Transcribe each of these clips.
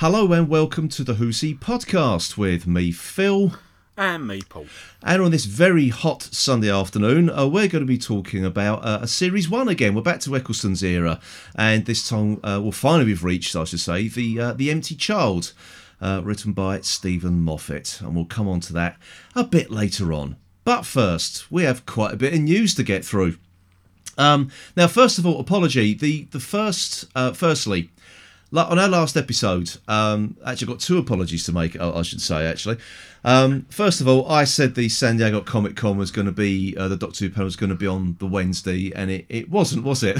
Hello and welcome to the Hoosie podcast with me, Phil. And me, Paul. And on this very hot Sunday afternoon, we're going to be talking about a Series 1 again. We're back to Eccleston's era. And this time, well, finally we've reached, I should say, The Empty Child, written by Stephen Moffat. And we'll come on to that a bit later on. But first, we have quite a bit of news to get through. Now, first of all, apology. Firstly... on our last episode, actually got two apologies to make, I should say, actually. First of all, I said the San Diego Comic Con was going to be, the Doctor Who panel was going to be on the Wednesday, and it wasn't, was it?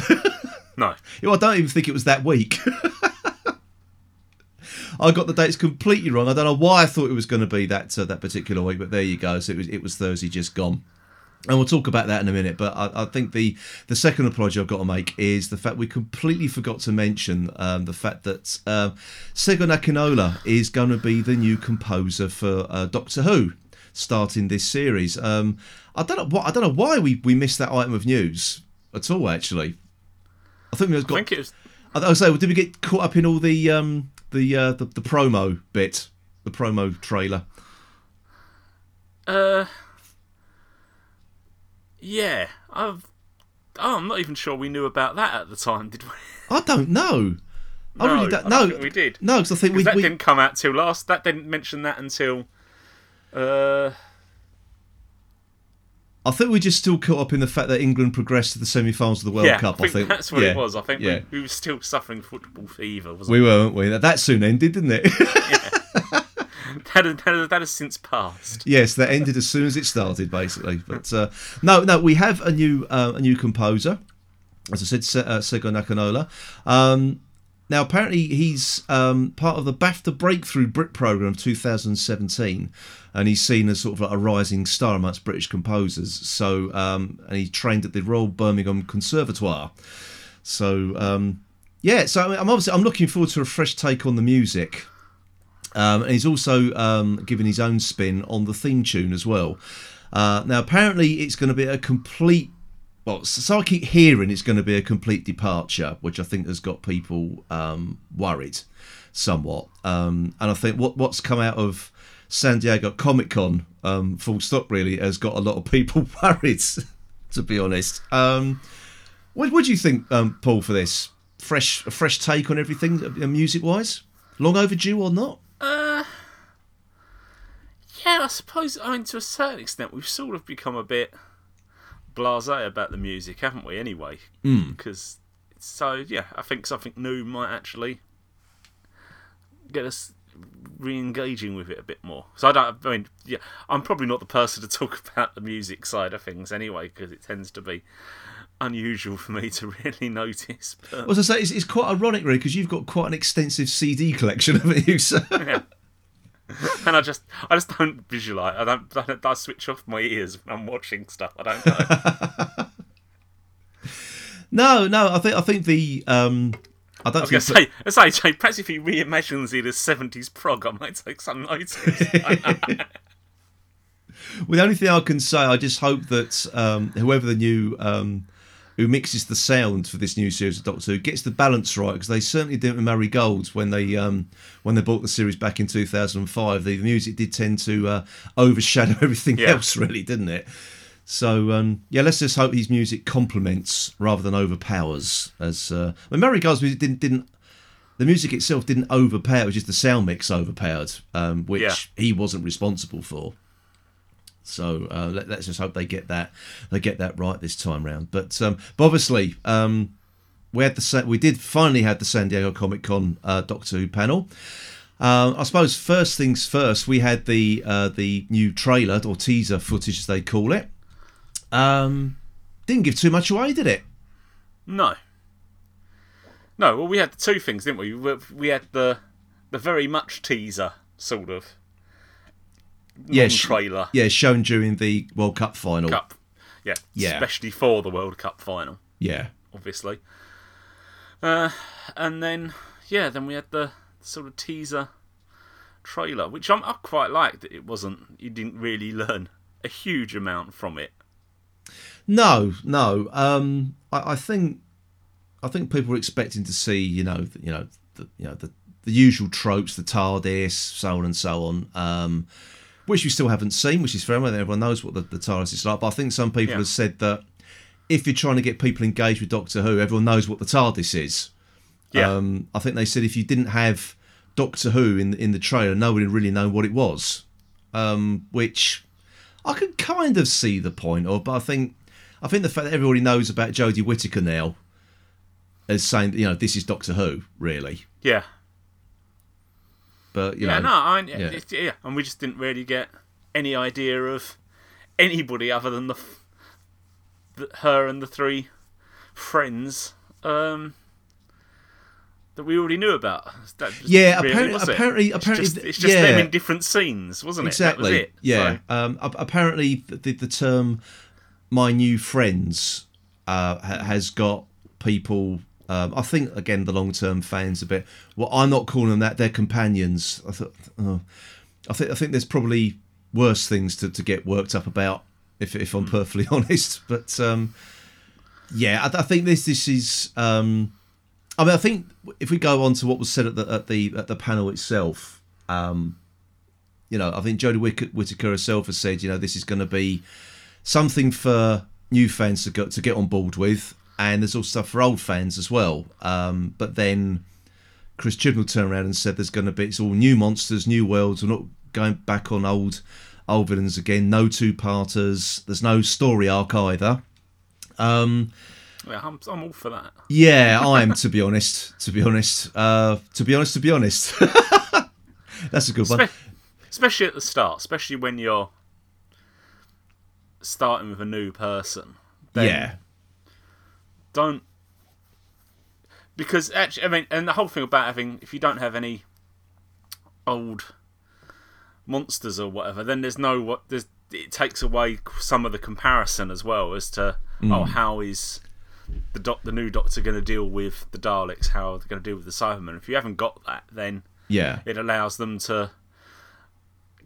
No. I don't even think it was that week. I got the dates completely wrong. I don't know why I thought it was going to be that particular week, but there you go. So it was Thursday just gone. And we'll talk about that in a minute, but I think the second apology I've got to make is the fact we completely forgot to mention the fact that Segun Akinola is going to be the new composer for Doctor Who, starting this series. I don't know why we missed that item of news at all. Actually, did we get caught up in all the promo bit, the promo trailer? Yeah, I'm not even sure we knew about that at the time, did we? I don't know. I don't think we did. No, because I think that didn't come out till last. That didn't mention that until. I think we just still caught up in the fact that England progressed to the semi-finals of the World Cup. I think that's what it was. I think we were still suffering football fever, weren't we? That soon ended, didn't it? Yeah. That has since passed. Yes, that ended as soon as it started, basically. But no, we have a new composer, as I said, Segun Akinola. Now, apparently, he's part of the BAFTA Breakthrough Brit Programme 2017, and he's seen as sort of like a rising star amongst British composers. So, and he trained at the Royal Birmingham Conservatoire. So, I'm looking forward to a fresh take on the music. And he's also given his own spin on the theme tune as well. Now, apparently, it's going to be a complete... Well, so I keep hearing it's going to be a complete departure, which I think has got people worried somewhat. And I think what's come out of San Diego Comic Con, full stop, really, has got a lot of people worried, to be honest. What do you think, Paul, for this? A fresh take on everything, music-wise? Long overdue or not? Yeah, I suppose, I mean, to a certain extent, we've sort of become a bit blasé about the music, haven't we, anyway? Because, I think something new might actually get us re-engaging with it a bit more. So, I'm probably not the person to talk about the music side of things anyway, because it tends to be unusual for me to really notice. But... Well, as I say, it's quite ironic, really, because you've got quite an extensive CD collection, haven't you, sir? Yeah. And I just don't visualise. I switch off my ears when I'm watching stuff. I don't know. No. I think the. I was going to say, perhaps if he reimagines it as 70s prog, I might take some notice. Well, the only thing I can say, I just hope that whoever the new who mixes the sound for this new series of Doctor Who gets the balance right, because they certainly didn't with Murray Gold when they bought the series back in 2005. The music did tend to overshadow everything else, really, didn't it? So let's just hope his music complements rather than overpowers. Murray Gold's music didn't. The music itself didn't overpower; it was just the sound mix overpowered, which he wasn't responsible for. So let's just hope they get that right this time round. But obviously, we finally had the San Diego Comic Con Doctor Who panel. I suppose first things first, we had the new trailer or teaser footage, as they call it. Didn't give too much away, did it? No. Well, we had two things, didn't we? We had the very much teaser sort of. Trailer. Yeah, shown during the World Cup final. Yeah, especially for the World Cup final. Yeah, obviously. And then we had the sort of teaser trailer, which I quite liked. It wasn't. You didn't really learn a huge amount from it. No. I think people were expecting to see, you know, the the usual tropes, the TARDIS, so on and so on, which we still haven't seen, which is fair. I mean, everyone knows what the TARDIS is like, but I think some people have said that if you're trying to get people engaged with Doctor Who, everyone knows what the TARDIS is. Yeah. I think they said if you didn't have Doctor Who in the trailer, nobody really known what it was, which I can kind of see the point of, but I think the fact that everybody knows about Jodie Whittaker now as saying, you know, this is Doctor Who, really. Yeah. But, you know, and we just didn't really get any idea of anybody other than her and the three friends that we already knew about. Apparently, it's just them in different scenes, wasn't it? Exactly. That was it. Yeah. So. Apparently, the term "my new friends" has got people. I think again, the long-term fans a bit. Well, I'm not calling them that; they're companions. I think there's probably worse things to get worked up about. If I'm perfectly honest, but I think this is. I mean, I think if we go on to what was said at the panel itself, you know, I think Jodie Whittaker herself has said, you know, this is going to be something for new fans to get on board with, and there's also stuff for old fans as well. But then Chris Chibnall turned around and said, there's going to be it's all new monsters, new worlds. We're not going back on old villains again, no two-parters, there's no story arc either. I'm all for that. Yeah, I am, to be honest. That's a good one. Especially at the start, especially when you're starting with a new person. Because actually, I mean, and the whole thing about if you don't have any old monsters or whatever, then it takes away some of the comparison as well as to how is the new Doctor going to deal with the Daleks, how are they going to deal with the Cybermen. If you haven't got that, then it allows them to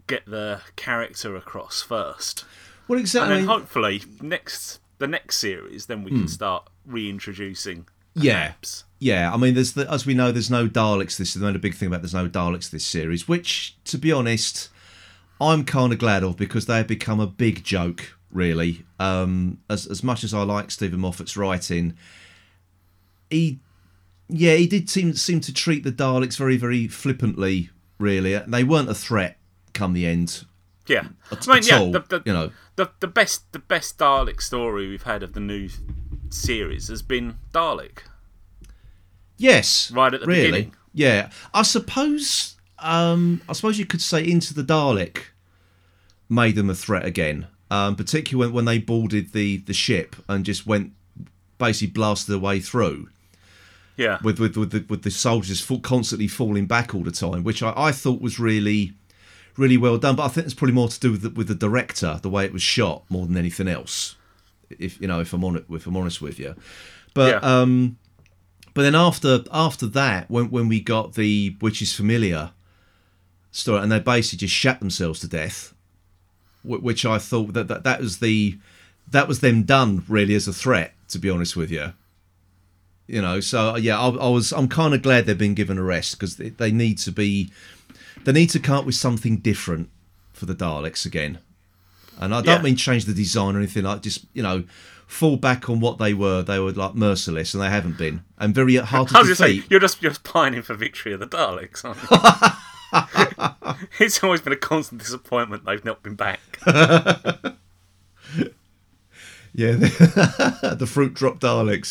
get the character across first. Well, exactly. And then hopefully the next series, then we can start reintroducing. Yeah, I mean, as we know, there's no Daleks this. The big thing about there's no Daleks this series, which, to be honest, I'm kind of glad of because they have become a big joke, really. As much as I like Stephen Moffat's writing, he did seem to treat the Daleks very, very flippantly, really. They weren't a threat come the end. Yeah, the best Dalek story we've had of the new series has been Dalek. Yes, right at the beginning. Yeah, I suppose you could say Into the Dalek made them a threat again, particularly when they boarded the ship and just went basically blasted their way through. Yeah, with the soldiers constantly falling back all the time, which I thought was really, really well done. But I think it's probably more to do with the director, the way it was shot, more than anything else. If I'm honest with you, but. Yeah. But then after that, when we got the Witches Familiar story, and they basically just shat themselves to death, which I thought that was them done really as a threat. To be honest with you, you know. So yeah, I'm kind of glad they've been given a rest because they need to come up with something different for the Daleks again. And I don't mean change the design or anything like. Just, you know, fall back on what they were. They were like merciless, and they haven't been. And very hard to defeat. You're just pining for Victory of the Daleks, aren't you? It's always been a constant disappointment they've not been back. The fruit drop Daleks.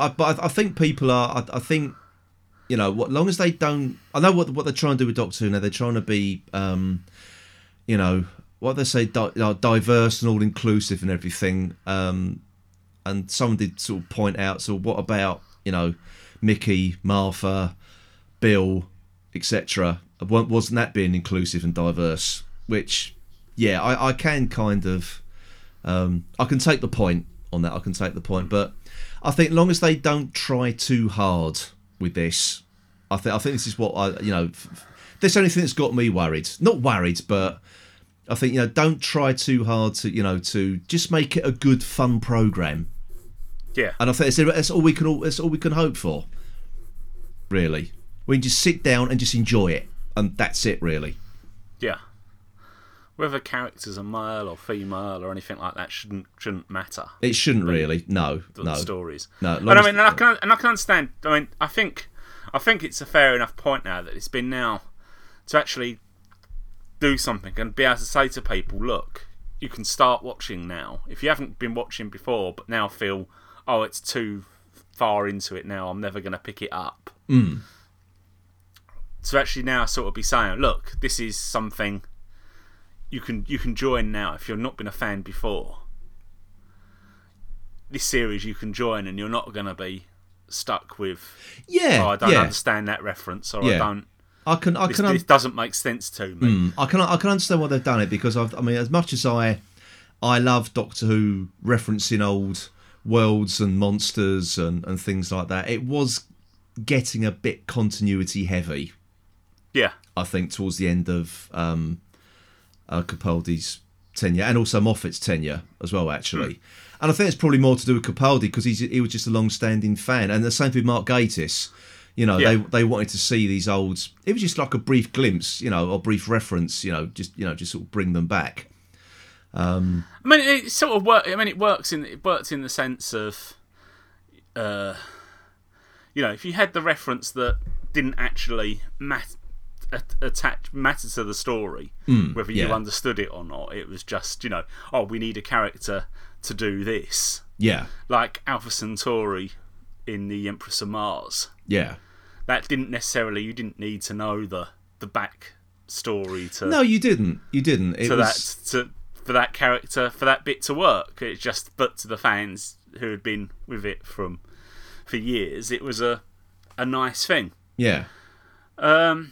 So, but I think people are. I think, you know, as long as they don't. I know what they're trying to do with Doctor Who now. They're trying to be, you know, what they say, diverse and all inclusive and everything. And someone did sort of point out, so what about, you know, Mickey, Martha, Bill, etc.? Wasn't that being inclusive and diverse? Which, yeah, I can kind of, I can take the point on that. I can take the point, but I think as long as they don't try too hard with this, I think this is what I, you know, that's the only thing that's got me worried. Not worried, but I think, you know, don't try too hard to, you know, to just make it a good, fun program. Yeah, and I think that's all we can hope for. really. We can just sit down and just enjoy it, and that's it, really. Yeah. Whether characters are male or female or anything like that shouldn't matter. It shouldn't really. No. Stories. No. And I mean, I can understand. I mean, I think it's a fair enough point now that it's been now to actually do something and be able to say to people, look, you can start watching now. If you haven't been watching before, but now feel, oh, it's too far into it now, I'm never going to pick it up. Mm. So actually now sort of be saying, look, this is something you can join now. If you've not been a fan before this series, you can join, and you're not going to be stuck with I don't understand that reference, or I doesn't make sense to me. I can understand why they've done it, because I mean as much as I love Doctor Who referencing old worlds and monsters and things like that, it was getting a bit continuity heavy, I think, towards the end of Capaldi's tenure, and also Moffat's tenure as well, actually. And I think it's probably more to do with Capaldi, because he was just a long-standing fan, and the same with Mark Gatiss. They wanted to see these old. It was just like a brief glimpse, or brief reference, just sort of bring them back. I mean, it sort of worked. I mean, it worked in the sense of, if you had the reference that didn't actually matter to the story, whether you understood it or not. It was just, we need a character to do this. Yeah. Like Alpha Centauri in The Empress of Mars. Yeah. That didn't necessarily, you didn't need to know the back story to... No, you didn't. For that character, for that bit to work. It's just, but to the fans who had been with it for years, it was a nice thing. Yeah. But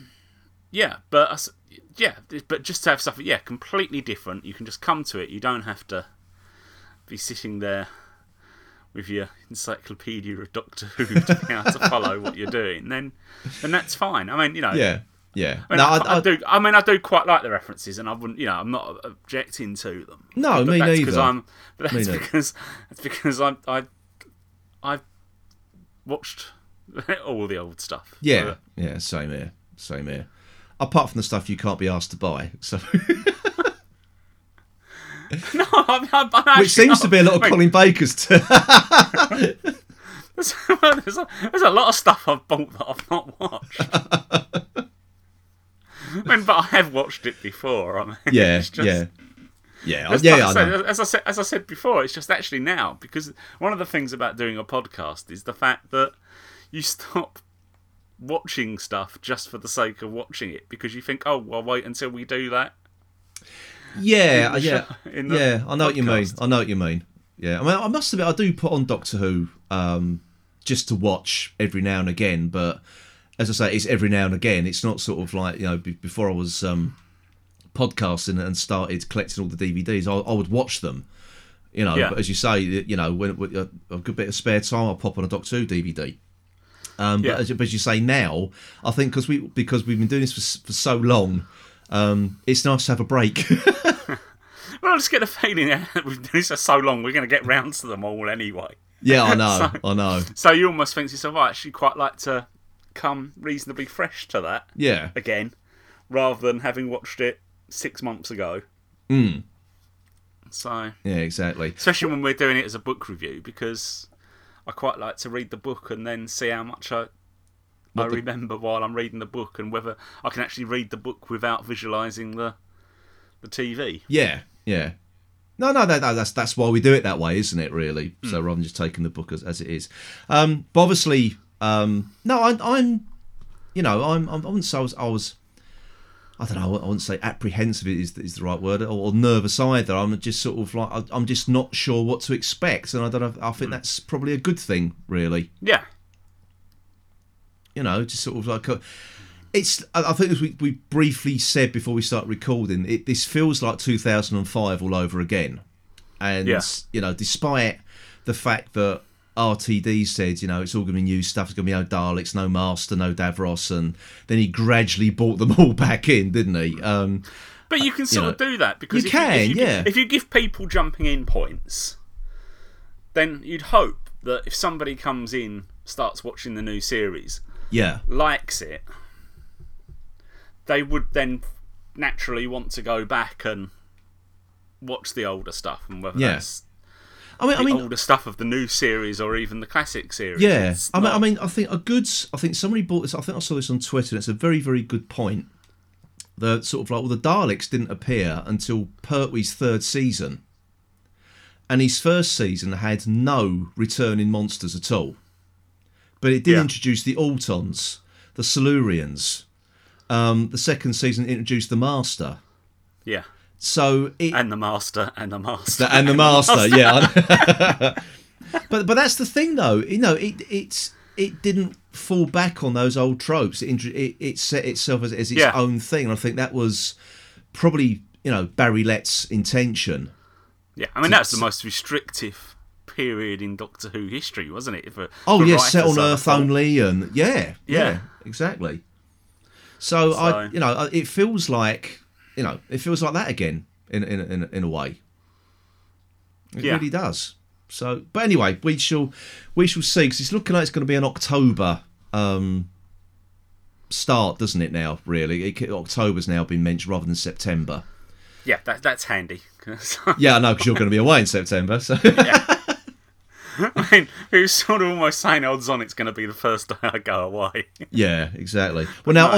just to have stuff, completely different. You can just come to it. You don't have to be sitting there with your encyclopedia of Doctor Who to be able to follow what you're doing. Then that's fine. I mean, Yeah. I mean, I do quite like the references, and I wouldn't. I'm not objecting to them. No, me neither. Because I've watched all the old stuff. Yeah. Yeah. Same here. Apart from the stuff you can't be asked to buy, so no, I'm which seems to be a lot of Colin Baker's. There's a lot of stuff I've bought that I've not watched. But I have watched it before. I mean, as I said before, it's just actually now, because one of the things about doing a podcast is the fact that you stop watching stuff just for the sake of watching it, because you think, oh well, wait until we do that. I know podcast. What you mean. Yeah, I mean, I must admit, I do put on Doctor Who just to watch every now and again, but as I say, it's every now and again. It's not sort of like, before I was podcasting and started collecting all the DVDs, I would watch them. But as you say, when I've got a bit of spare time, I'll pop on a Doctor Who DVD. But as you say now, I think because we've been doing this for so long, it's nice to have a break. Well, I just get a feeling that we've been doing this for so long, we're going to get round to them all anyway. Yeah, I know. So you almost think to yourself, I actually quite like to come reasonably fresh to that. Yeah. Again, rather than having watched it 6 months ago. Mm. So. Yeah, exactly. Especially when we're doing it as a book review, because I quite like to read the book and then see how much I remember while I'm reading the book, and whether I can actually read the book without visualising the TV. Yeah, yeah. No, that's why we do it that way, isn't it, really? Mm. So rather than just taking the book as it is. But obviously, I wouldn't say I was... I don't know, I wouldn't say apprehensive is the right word, or nervous either. I'm just sort of like, I'm just not sure what to expect, and I don't know, I think that's probably a good thing, really. Yeah. Just sort of like, it's. I think as we briefly said before we start recording, this feels like 2005 all over again, and despite the fact that RTD said, it's all going to be new stuff. It's going to be no Daleks, no Master, no Davros, and then he gradually brought them all back in, didn't he? But you can sort of do that, because if you give people jumping in points, then you'd hope that if somebody comes in, starts watching the new series, yeah, likes it, they would then naturally want to go back and watch the older stuff, and whether that's I mean, older stuff of the new series or even the classic series. Yeah, I mean, I think a good. I think somebody bought this. I think I saw this on Twitter. And it's a very, very good point. The sort of like, well, the Daleks didn't appear until Pertwee's third season, and his first season had no returning monsters at all. But it did introduce the Altons, the Silurians. The second season introduced the Master. Yeah. So it, and the master. Yeah. but that's the thing, though. You know, it didn't fall back on those old tropes. It set itself as its own thing. And I think that was probably, you know, Barry Letts' intention. Yeah, I mean that's the most restrictive period in Doctor Who history, wasn't it? Set on Earth only, and yeah, exactly. So I, you know, it feels like. You know, it feels like that again in a way. It really does. So, but anyway, we shall see, because it's looking like it's going to be an October start, doesn't it? Now, really, October's now been mentioned rather than September. Yeah, that's handy. Yeah, I know, because you're going to be away in September. So. Yeah. I mean, it was sort of almost saying odds on it's going to be the first day I go away. Yeah, exactly. Well, now,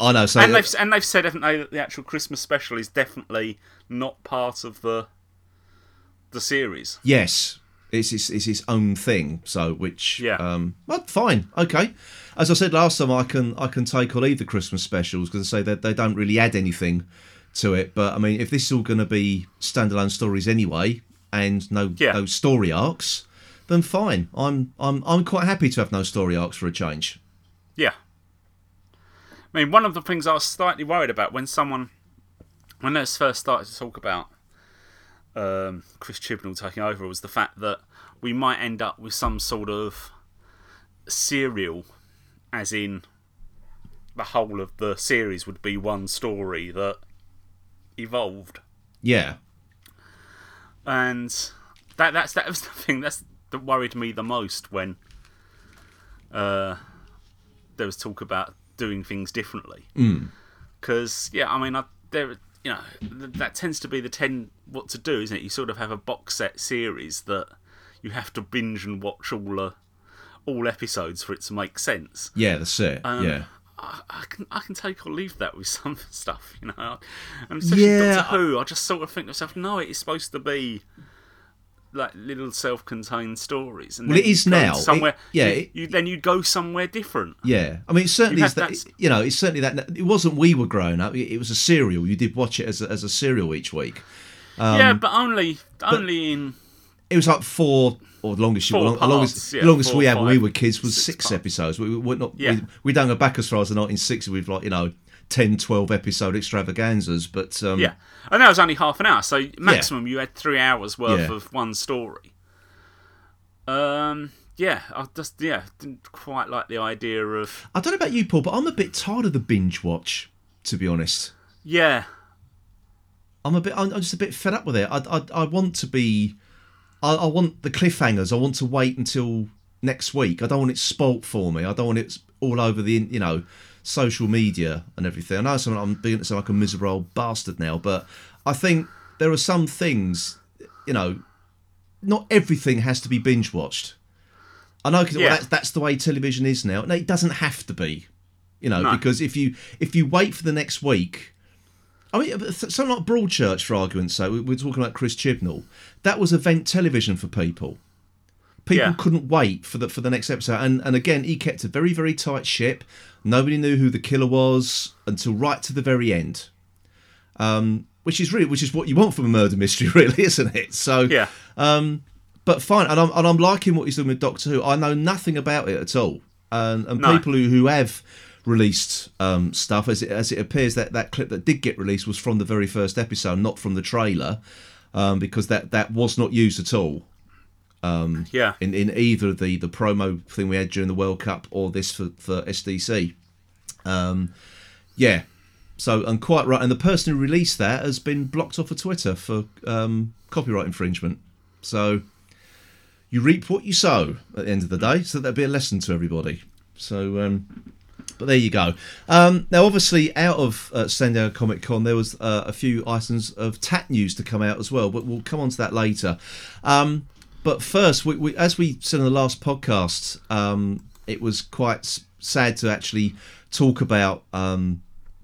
I know. So they've said, haven't they, that the actual Christmas special is definitely not part of the series. Yes, it's its own thing. So, which well, fine, okay. As I said last time, I can take or leave the Christmas specials, because I say that they don't really add anything to it. But I mean, if this is all going to be standalone stories anyway, and no story arcs, then fine. I'm quite happy to have no story arcs for a change. Yeah. I mean, one of the things I was slightly worried about when they first started to talk about Chris Chibnall taking over, was the fact that we might end up with some sort of serial, as in the whole of the series would be one story that evolved. Yeah. And that was the thing that worried me the most when there was talk about doing things differently. Because I mean, that tends to be what to do, isn't it? You sort of have a box set series that you have to binge and watch all episodes for it to make sense. Yeah, that's it. I can take or leave that with some stuff, you know. And especially Doctor Who, I just sort of think to myself, no, it is supposed to be like little self-contained stories. And well, it is now. Somewhere, you go somewhere different. Yeah, I mean, it certainly is that. You know, it's certainly that. It wasn't we were growing up. It was a serial. You did watch it as a serial each week. But only in. It was like four. Or the longest we had when we were kids was six episodes. We don't go back as far as the 1960s. We've, like, you know, 10, 12 episode extravaganzas. But and that was only half an hour. So maximum you had 3 hours worth of one story. I just didn't quite like the idea of. I don't know about you, Paul, but I'm a bit tired of the binge watch, to be honest. Yeah, I'm just a bit fed up with it. I want to be. I want the cliffhangers. I want to wait until next week. I don't want it spoilt for me. I don't want it all over the, you know, social media and everything. I know I'm beginning to sound like a miserable old bastard now, but I think there are some things, you know, not everything has to be binge watched. I know that's the way television is now. No, it doesn't have to be, you know, because if you wait for the next week. I mean, something like Broadchurch, for argument's sake, we're talking about Chris Chibnall. That was event television for people. People couldn't wait for the next episode. And again, he kept a very, very tight ship. Nobody knew who the killer was until right to the very end. Which is what you want from a murder mystery, really, isn't it? So, but fine. And I'm liking what he's doing with Doctor Who. I know nothing about it at all. And people who have released stuff, as it appears that clip that did get released was from the very first episode, not from the trailer, because that was not used at all in either the promo thing we had during the World Cup or this for SDC. So, and quite right, and the person who released that has been blocked off of Twitter for copyright infringement. So you reap what you sow at the end of the day, so that'd be a lesson to everybody. So, but there you go. Now, obviously, out of San Diego Comic Con, there was a few items of TAT news to come out as well, but we'll come on to that later. But first, we, as we said in the last podcast, it was quite sad to actually talk about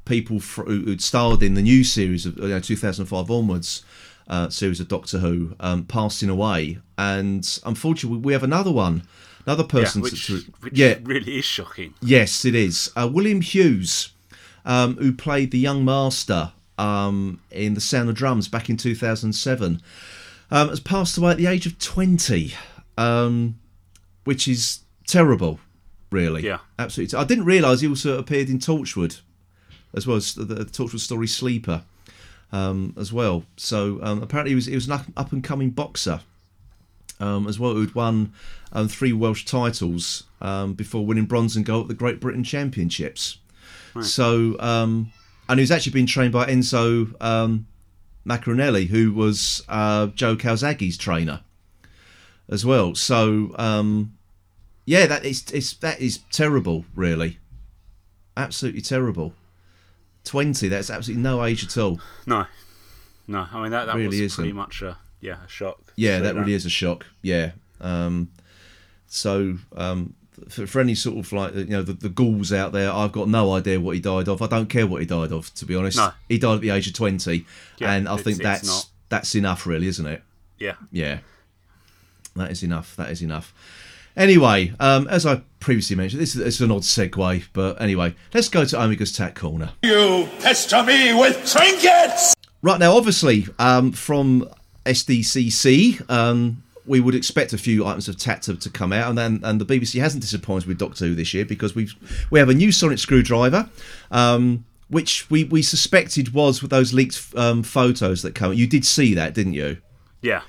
people who'd starred in the new series of 2005 onwards, series of Doctor Who, passing away. And unfortunately, we have another one. Another person, which really is shocking. Yes, it is. William Hughes, who played the young Master in The Sound of Drums back in 2007, has passed away at the age of 20, which is terrible, really. Yeah, absolutely. I didn't realise he also appeared in Torchwood, as well as the Torchwood story Sleeper, as well. So apparently he was an up and coming boxer. As well, who'd won 3 Welsh titles before winning bronze and gold at the Great Britain Championships. Right. So, and he was actually being trained by Enzo Macaronelli, who was Joe Calzaghe's trainer as well. So, yeah, that is terrible, really, absolutely terrible. 20, that's absolutely no age at all. No. I mean that really was pretty much a shock. Yeah, that really is a shock. Yeah. So for any sort of like, the ghouls out there, I've got no idea what he died of. I don't care what he died of, to be honest. No. He died at the age of 20, yeah, and I think that's enough, really, isn't it? Yeah. Yeah. That is enough. Anyway, as I previously mentioned, this is an odd segue, but anyway, let's go to Omega's Tat Corner. You pester me with trinkets! Right, now, obviously, from SDCC, we would expect a few items of tat to come out, and the BBC hasn't disappointed with Doctor Who this year, because we have a new sonic screwdriver, which we suspected was with those leaked photos that come. You did see that, didn't you? Yeah.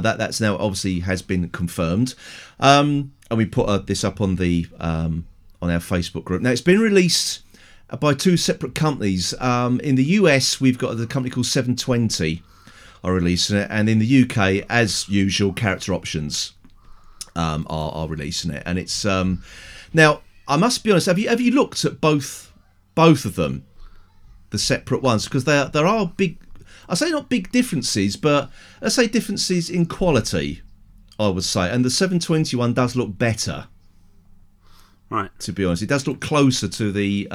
That's now obviously has been confirmed, and we put this up on the on our Facebook group. Now it's been released by 2 separate companies. In the US, we've got the company called 720. Are releasing it, and in the UK, as usual, Character Options are releasing it, and it's now. I must be honest. Have you looked at both of them, the separate ones? Because there are big. I say not big differences, but I say differences in quality. I would say, and the 721 does look better. Right. To be honest, it does look closer to the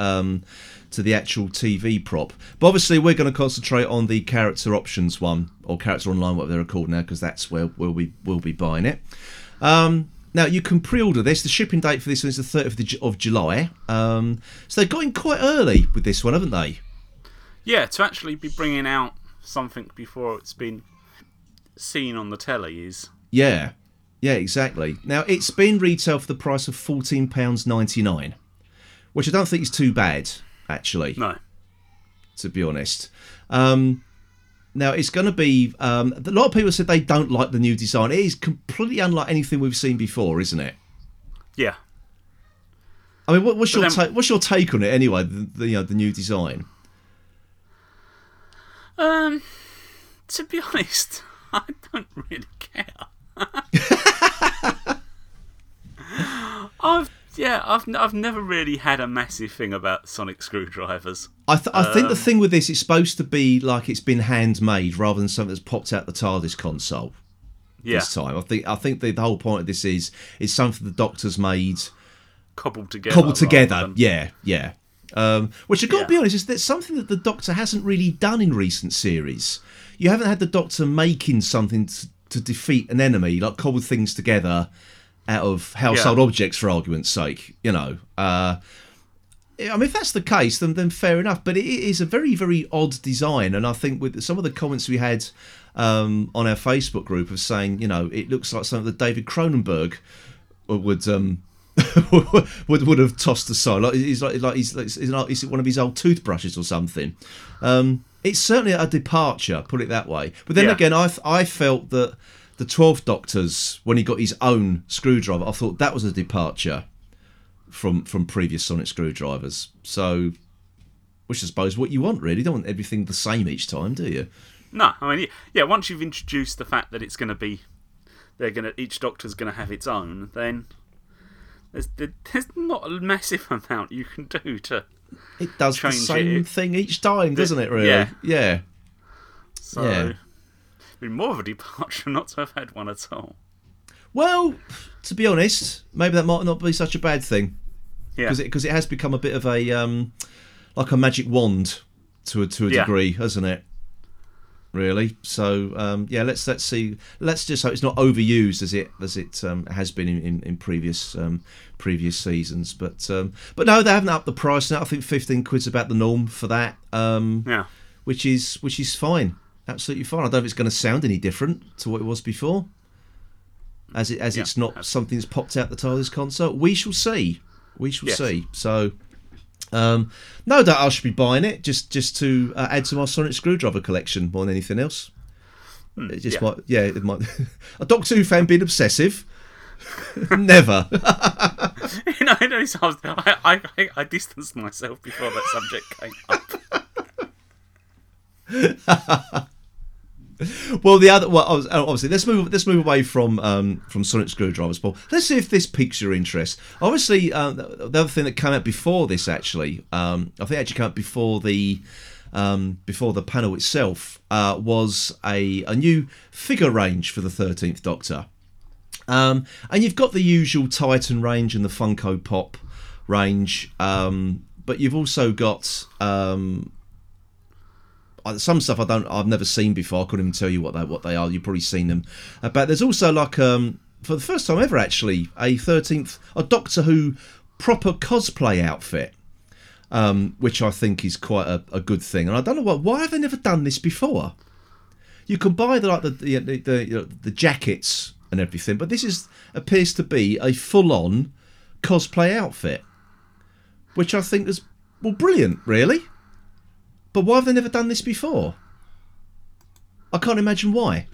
actual TV prop. But obviously, we're going to concentrate on the Character Options one, or Character Online, whatever they're called now, because that's where we'll be buying it. Now, you can pre-order this. The shipping date for this one is the 30th of July. So they've got in quite early with this one, haven't they? Yeah, to actually be bringing out something before it's been seen on the telly is... Yeah, exactly. Now, it's been retailed for the price of £14.99, which I don't think is too bad. Actually, no. To be honest, now it's going to be. A lot of people said they don't like the new design. It is completely unlike anything we've seen before, isn't it? Yeah. I mean, what's your take on it anyway? The new design. To be honest, I don't really care. I've never really had a massive thing about sonic screwdrivers. I think the thing with this, it's supposed to be like it's been handmade rather than something that's popped out the TARDIS console. Yeah. This time, I think the whole point of this is it's something the Doctor's made, cobbled together. Than... Yeah. Which I've got to be honest, is that something that the Doctor hasn't really done in recent series. You haven't had the Doctor making something to defeat an enemy, like cobbled things together. Out of household objects, for argument's sake, I mean, if that's the case, then fair enough. But it is a very, very odd design, and I think with some of the comments we had on our Facebook group of saying, it looks like something that David Cronenberg would have tossed aside. Like he's is it one of his old toothbrushes or something? It's certainly a departure, put it that way. But then again, I felt that. The 12th Doctor's, when he got his own screwdriver, I thought that was a departure from previous sonic screwdrivers. So, which I suppose is what you want, really. You don't want everything the same each time, do you? No, I mean, yeah. Once you've introduced the fact that it's going to be, each Doctor's going to have its own, then There's not a massive amount you can do to. It does the same thing each time, doesn't it? Really? Yeah. So, yeah. I mean, more of a departure not to have had one at all. Well, to be honest, maybe that might not be such a bad thing. Yeah. Because it has become a bit of a like a magic wand to a degree, hasn't it? Really. So let's see. Let's just hope it's not overused as it has been in previous seasons. But no, they haven't upped the price now. I think £15 about the norm for that. Which is fine, absolutely fine. I don't know if it's going to sound any different to what it was before, as it's not something that's popped out the title of this console. We shall see. We shall see. So. No doubt I should be buying it just to add to my sonic screwdriver collection more than anything else. It might a Doctor Who fan being obsessive. Never. You know, I distanced myself before that subject came up. Well, obviously, let's move away from sonic screwdrivers, Paul. Let's see if this piques your interest. Obviously, the other thing that came out before this, actually, I think it actually came out before the panel itself, was a new figure range for the 13th Doctor, and you've got the usual Titan range and the Funko Pop range, but you've also got. Some stuff I've never seen before. I couldn't even tell you what they are. You've probably seen them, but there's also like for the first time ever actually a Doctor Who proper cosplay outfit, which I think is quite a good thing. And I don't know why have they never done this before. You can buy the jackets and everything, but this appears to be a full on cosplay outfit, which I think is brilliant, really. But why have they never done this before? I can't imagine why.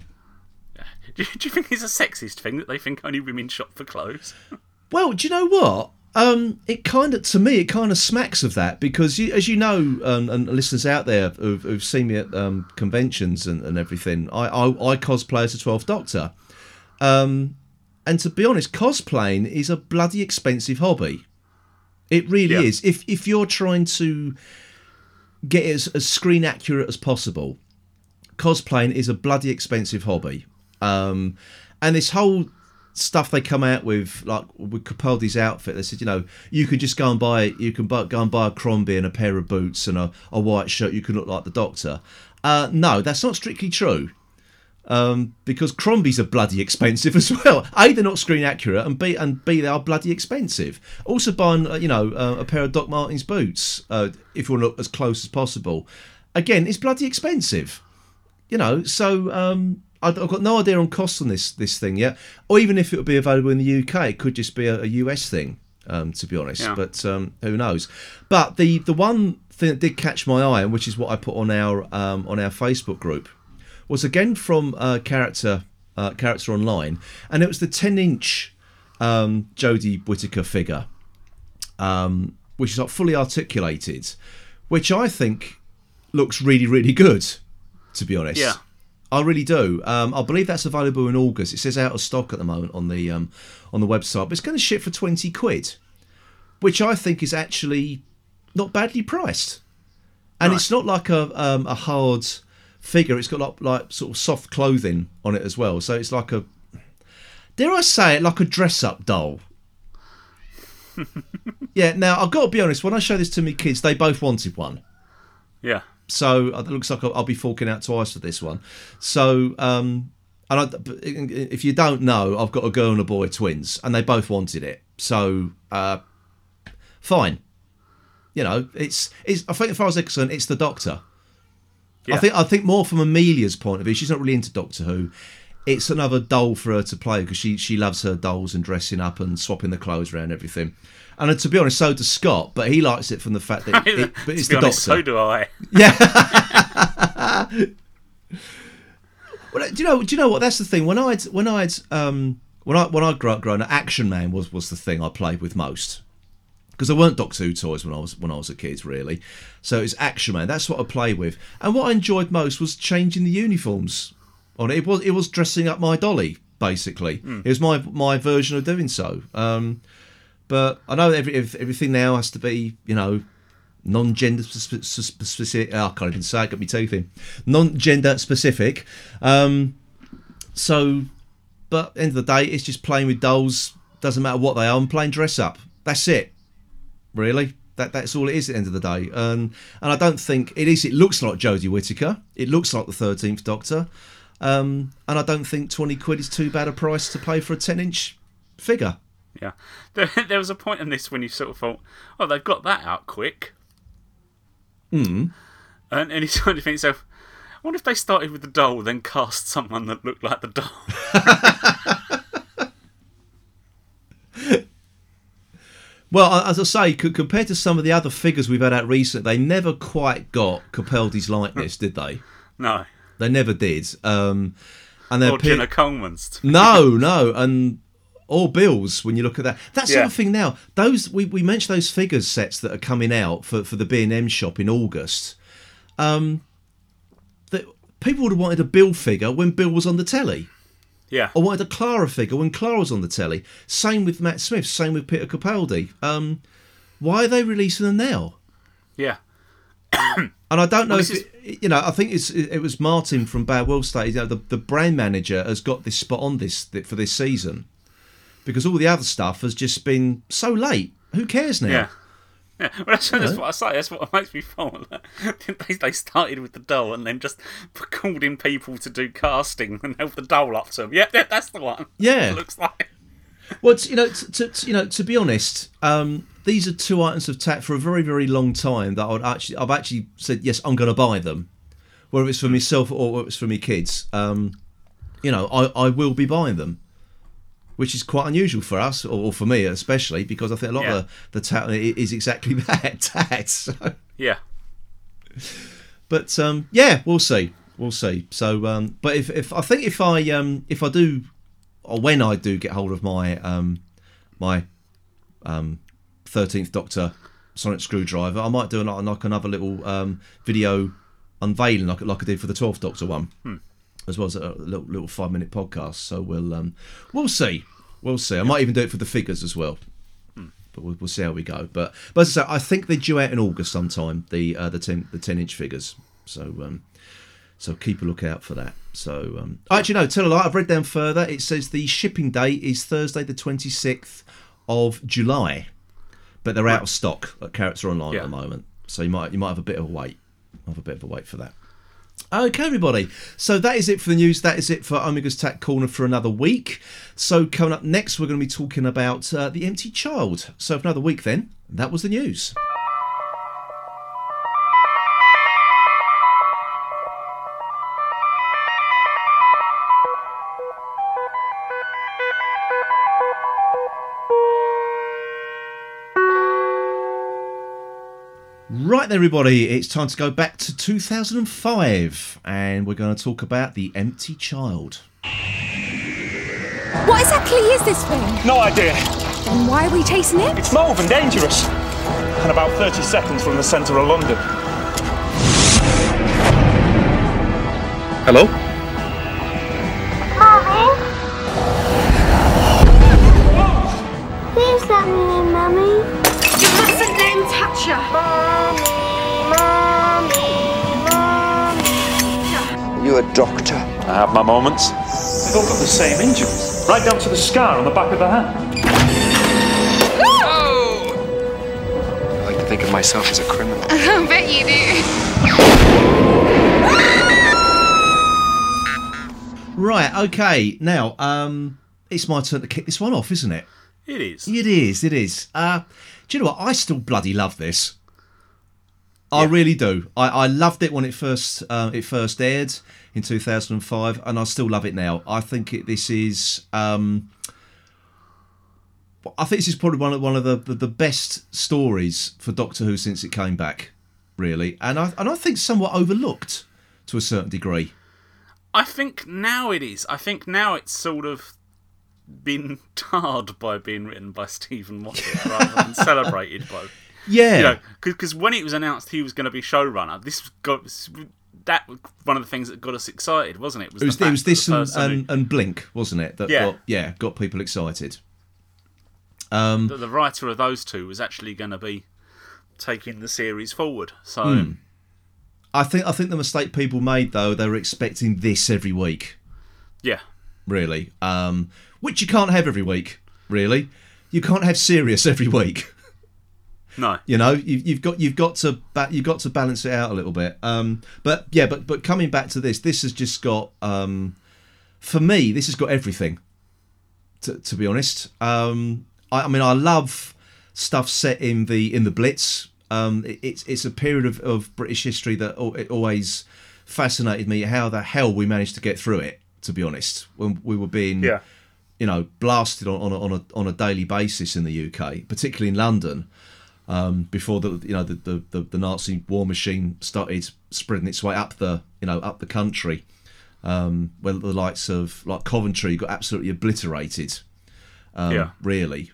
Do you think it's a sexist thing that they think only women shop for clothes? Well, do you know what? It kind of smacks of that because, as you know, and listeners out there who've seen me at conventions and everything, I cosplay as the 12th Doctor. And to be honest, cosplaying is a bloody expensive hobby. It really is. If you're trying to get it as screen accurate as possible, cosplaying is a bloody expensive hobby, and this whole stuff they come out with, like with Capaldi's outfit, they said, you know, you could just go and buy a Crombie and a pair of boots and a white shirt, you can look like the Doctor. No, that's not strictly true, because Crombies are bloody expensive as well. A, they're not screen accurate, and B, they are bloody expensive. Also, buying a pair of Doc Martens boots, if you want to look as close as possible, again, it's bloody expensive. You know, so I've got no idea on cost on this thing yet, or even if it would be available in the UK. It could just be a US thing, to be honest. Yeah. But who knows? But the one thing that did catch my eye, and which is what I put on our Facebook group, was again from Character Online, and it was the 10-inch Jodie Whittaker figure, which is like fully articulated, which I think looks really, really good, to be honest. Yeah. I really do. I believe that's available in August. It says out of stock at the moment on the website, but it's going to ship for £20, which I think is actually not badly priced. And It's not like a hard figure, it's got like sort of soft clothing on it as well, so it's like a, dare I say it, like a dress-up doll. Yeah. Now I've got to be honest, when I show this to my kids, they both wanted one. Yeah. So it looks like I'll be forking out twice for this one. So if you don't know, I've got a girl and a boy, twins, and they both wanted it. So fine. You know, it's. I think as far as they're concerned, it's the Doctor. Yeah. I think more from Amelia's point of view, she's not really into Doctor Who. It's another doll for her to play because she loves her dolls and dressing up and swapping the clothes around and everything. And to be honest, so does Scott, but he likes it from the fact that but it's the Doctor. So do I. Yeah. Well, do you know what? That's the thing. When I grew up, Action Man was the thing I played with most. Because there weren't Doctor Who toys when I was a kid, really. So it was Action Man. That's what I played with. And what I enjoyed most was changing the uniforms on it. It was dressing up my dolly, basically. It was my version of doing so. but I know everything now has to be, you know, non-gender specific. I can't even say it, got me teeth in. Non-gender specific. So, but at the end of the day, it's just playing with dolls. Doesn't matter what they are. I'm playing dress up. That's it, really. That's all it is at the end of the day. And I don't think it is. It looks like Jodie Whittaker. It looks like the 13th Doctor. And I don't think £20 is too bad a price to pay for a 10-inch figure. Yeah, there was a point in this when you sort of thought, oh, they've got that out quick. And you sort of think to yourself, I wonder if they started with the doll, then cast someone that looked like the doll. Well, as I say, compared to some of the other figures we've had out recently, they never quite got Capaldi's likeness, did they? No. They never did. Or Jenna Coleman's. No. And... or Bill's, when you look at that. That's the other thing now. Those we mentioned those figures sets that are coming out for the B&M shop in August. That people would have wanted a Bill figure when Bill was on the telly. Yeah. Or wanted a Clara figure when Clara was on the telly. Same with Matt Smith, same with Peter Capaldi. Why are they releasing them now? Yeah. And I don't know I think it was Martin from Bad World State, the brand manager has got this spot on this for this season. Because all the other stuff has just been so late. Who cares now? Yeah. Well, that's what I say. That's what makes me feel like they started with the doll and then just called in people to do casting and held the doll up to them. Yeah, that's the one. Yeah, it looks like. Well, to be honest, these are two items of tack for a very, very long time that I've actually said yes, I'm going to buy them, whether it's for myself or whether it's for my kids. I will be buying them. Which is quite unusual for us, or for me especially, because I think a lot of the tat is exactly that, tat. So. Yeah. But we'll see, So, but if I do get hold of my 13th Doctor sonic screwdriver, I might do another little video unveiling like I did for the 12th Doctor one. As well as a little 5-minute podcast, so we'll see. I might even do it for the figures as well, but we'll see how we go. But as I say, I think they're due out in August sometime. The 10-inch figures. So so keep a lookout for that. So actually no, tell a lie. I've read down further. It says the shipping date is Thursday the 26th of July, but they're out of stock at Character Online at the moment. So you might have a bit of a wait. I'll have a bit of a wait for that. Okay, everybody. So that is it for the news. That is it for Omega's Tech Corner for another week. So coming up next, we're going to be talking about The Empty Child. So for another week then, that was the news. Right then, everybody, it's time to go back to 2005 and we're going to talk about The Empty Child. What exactly is this thing? No idea. Then why are we chasing it? It's mauve and dangerous. And about 30 seconds from the centre of London. Hello? Mummy? Please let me in, Mummy. You mustn't let him touch her. Mummy. You a doctor? I have my moments. They've all got the same injuries, right down to the scar on the back of the hand. Oh! I like to think of myself as a criminal. I bet you do. Right, okay. Now, it's my turn to kick this one off, isn't it? It is. Do you know what? I still bloody love this. I really do. I loved it when it first aired in 2005, and I still love it now. I think this is probably one of the best stories for Doctor Who since it came back, really, and I think somewhat overlooked to a certain degree. I think now it is. I think now it's sort of been tarred by being written by Stephen Moffat rather than celebrated by. Yeah, because when it was announced he was going to be showrunner, that was one of the things that got us excited, wasn't it? It was this and Blink, wasn't it? That got people excited. The writer of those two was actually going to be taking the series forward. So I think the mistake people made, though, they were expecting this every week. Yeah. Really. Which you can't have every week, really. You can't have Sirius every week. No. You know, you've got to balance it out a little bit. But coming back to this has just got for me, this has got everything. To be honest, I love stuff set in the Blitz. It's a period of British history that it always fascinated me. How the hell we managed to get through it? To be honest, when we were being, blasted on a daily basis in the UK, particularly in London, before the Nazi war machine started spreading its way up the country. Where the likes of Coventry got absolutely obliterated, really.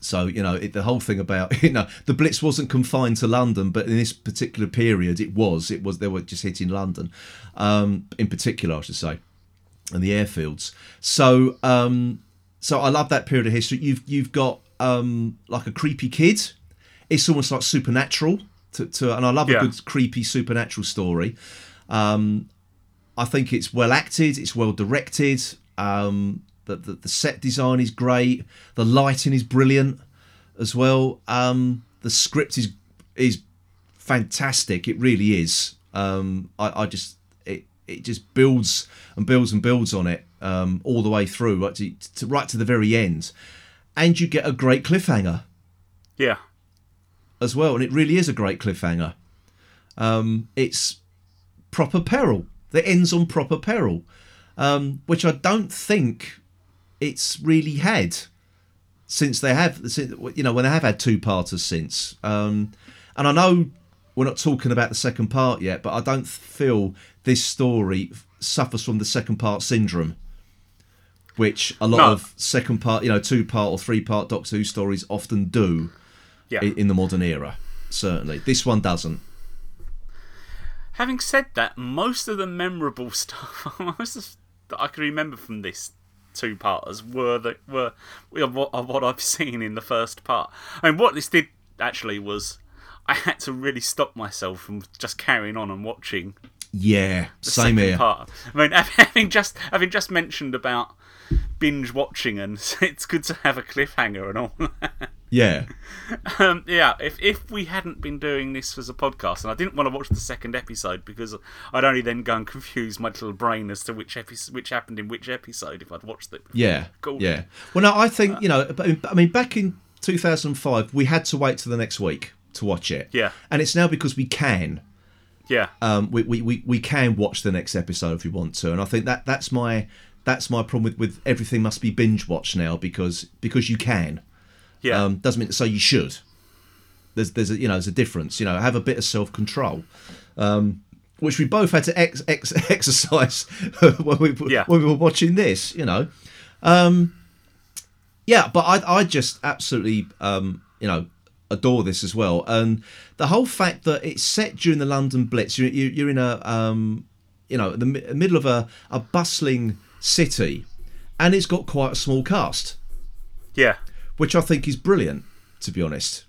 So the whole thing about the Blitz wasn't confined to London, but in this particular period it was they were just hitting London, in particular I should say, and the airfields. So so I love that period of history. You've got like a creepy kid. It's almost like supernatural and I love a good creepy supernatural story. I think it's well acted, it's well directed, the set design is great, the lighting is brilliant as well, the script is fantastic, it really is. It just builds and builds and builds on it all the way through, right to the very end, and you get a great cliffhanger. Yeah. As well, and it really is a great cliffhanger. It's proper peril. That ends on proper peril, which I don't think it's really had since they have, when they have had two-parters since. And I know we're not talking about the second part yet, but I don't feel this story suffers from the second part syndrome, which a lot of second part, two-part or three-part Doctor Who stories often do in the modern era, certainly. This one doesn't. Having said that, most of the memorable stuff that I can remember from this two-parters were what I've seen in the first part. I mean, what this did actually was I had to really stop myself from just carrying on and watching. Yeah, same here. Part. I mean, having just mentioned about binge watching, and it's good to have a cliffhanger and all that. Yeah. If we hadn't been doing this as a podcast, and I didn't want to watch the second episode because I'd only then go and confuse my little brain as to which happened in which episode if I'd watched it. Yeah. Cool. Yeah. Well, no, I think, back in 2005, we had to wait till the next week to watch it. Yeah. And it's now because we can. Yeah. We can watch the next episode if we want to. And I think that's my problem with everything must be binge watched now because you can. Yeah. Doesn't mean to say you should. There's a difference. Have a bit of self-control, which we both had to exercise when we were watching this. But I just absolutely adore this as well, and the whole fact that it's set during the London Blitz. You're in a the middle of a bustling city, and it's got quite a small cast. Yeah. Which I think is brilliant, to be honest.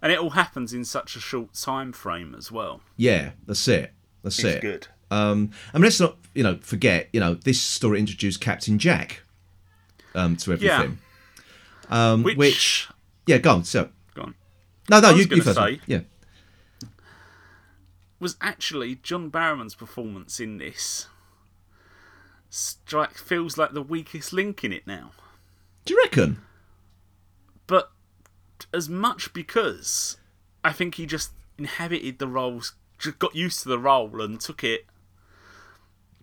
And it all happens in such a short time frame as well. Yeah, that's it. It's good. Let's not, forget, this story introduced Captain Jack to everything. Yeah. Go on. No, you first. Was actually John Barrowman's performance in this strike feels like the weakest link in it now. Do you reckon? But as much because I think he just inhabited the role, got used to the role and took it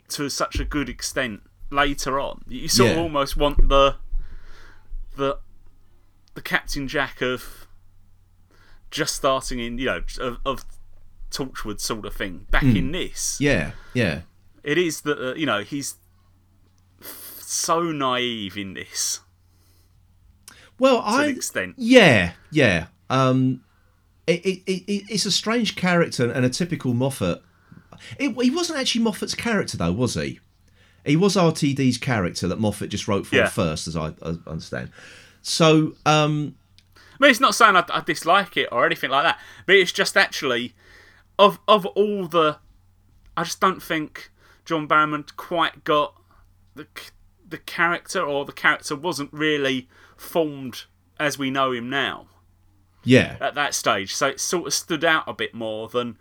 to such a good extent later on. You sort of almost want the Captain Jack of just starting in, of Torchwood sort of thing back in this. Yeah, yeah. It is that, he's so naive in this. Well, to an extent. Yeah. It's a strange character and a typical Moffat. He wasn't actually Moffat's character, though, was he? He was RTD's character that Moffat just wrote for first, as I understand. So, I mean, it's not saying I dislike it or anything like that, but it's just actually of all the, I just don't think John Barrowman quite got the character, or the character wasn't really formed as we know him now. Yeah. At that stage, so it sort of stood out a bit more than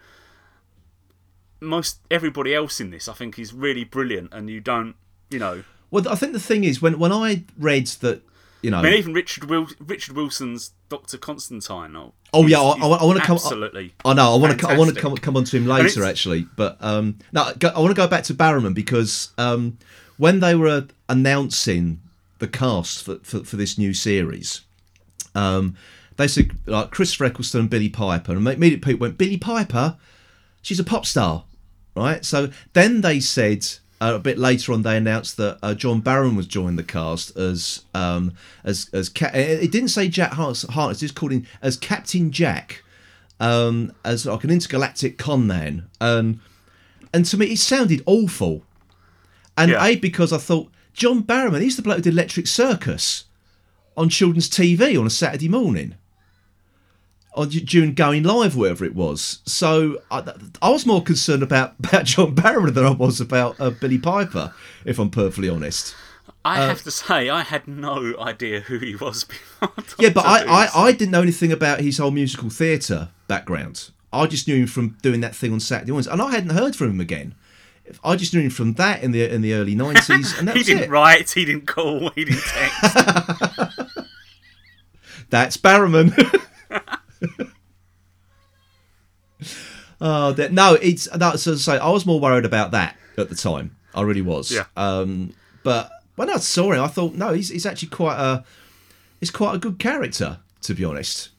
most everybody else in this. I think he's really brilliant, and you don't, you know. Well, I think the thing is, when I read that, you know, I mean, even Richard Wilson's Dr. Constantine. I want to come. Absolutely. I know. I want to come on to him later, actually. But I want to go back to Barrowman, because when they were announcing the cast for this new series, they said, like, Christopher Eccleston and Billy Piper, and immediately people went, Billy Piper? She's a pop star, right? So then they said, a bit later on, they announced that John Barrowman was joining the cast as it didn't say Jack Harkness, just called him as Captain Jack, as like an intergalactic con man, and to me it sounded awful, because I thought, John Barrowman, he's the bloke who did Electric Circus on children's TV on a Saturday morning, or during Going Live, wherever it was. So I was more concerned about John Barrowman than I was about Billy Piper, if I'm perfectly honest. I have to say, I had no idea who he was before. Yeah, but I didn't know anything about his whole musical theatre background. I just knew him from doing that thing on Saturday mornings, and I hadn't heard from him again. I just knew him from that in the early 90s, and that was it. He didn't write, he didn't call, he didn't text. That's Barrowman. I was more worried about that at the time. I really was. Yeah. But when I saw him, I thought, no, he's actually quite a good character, to be honest.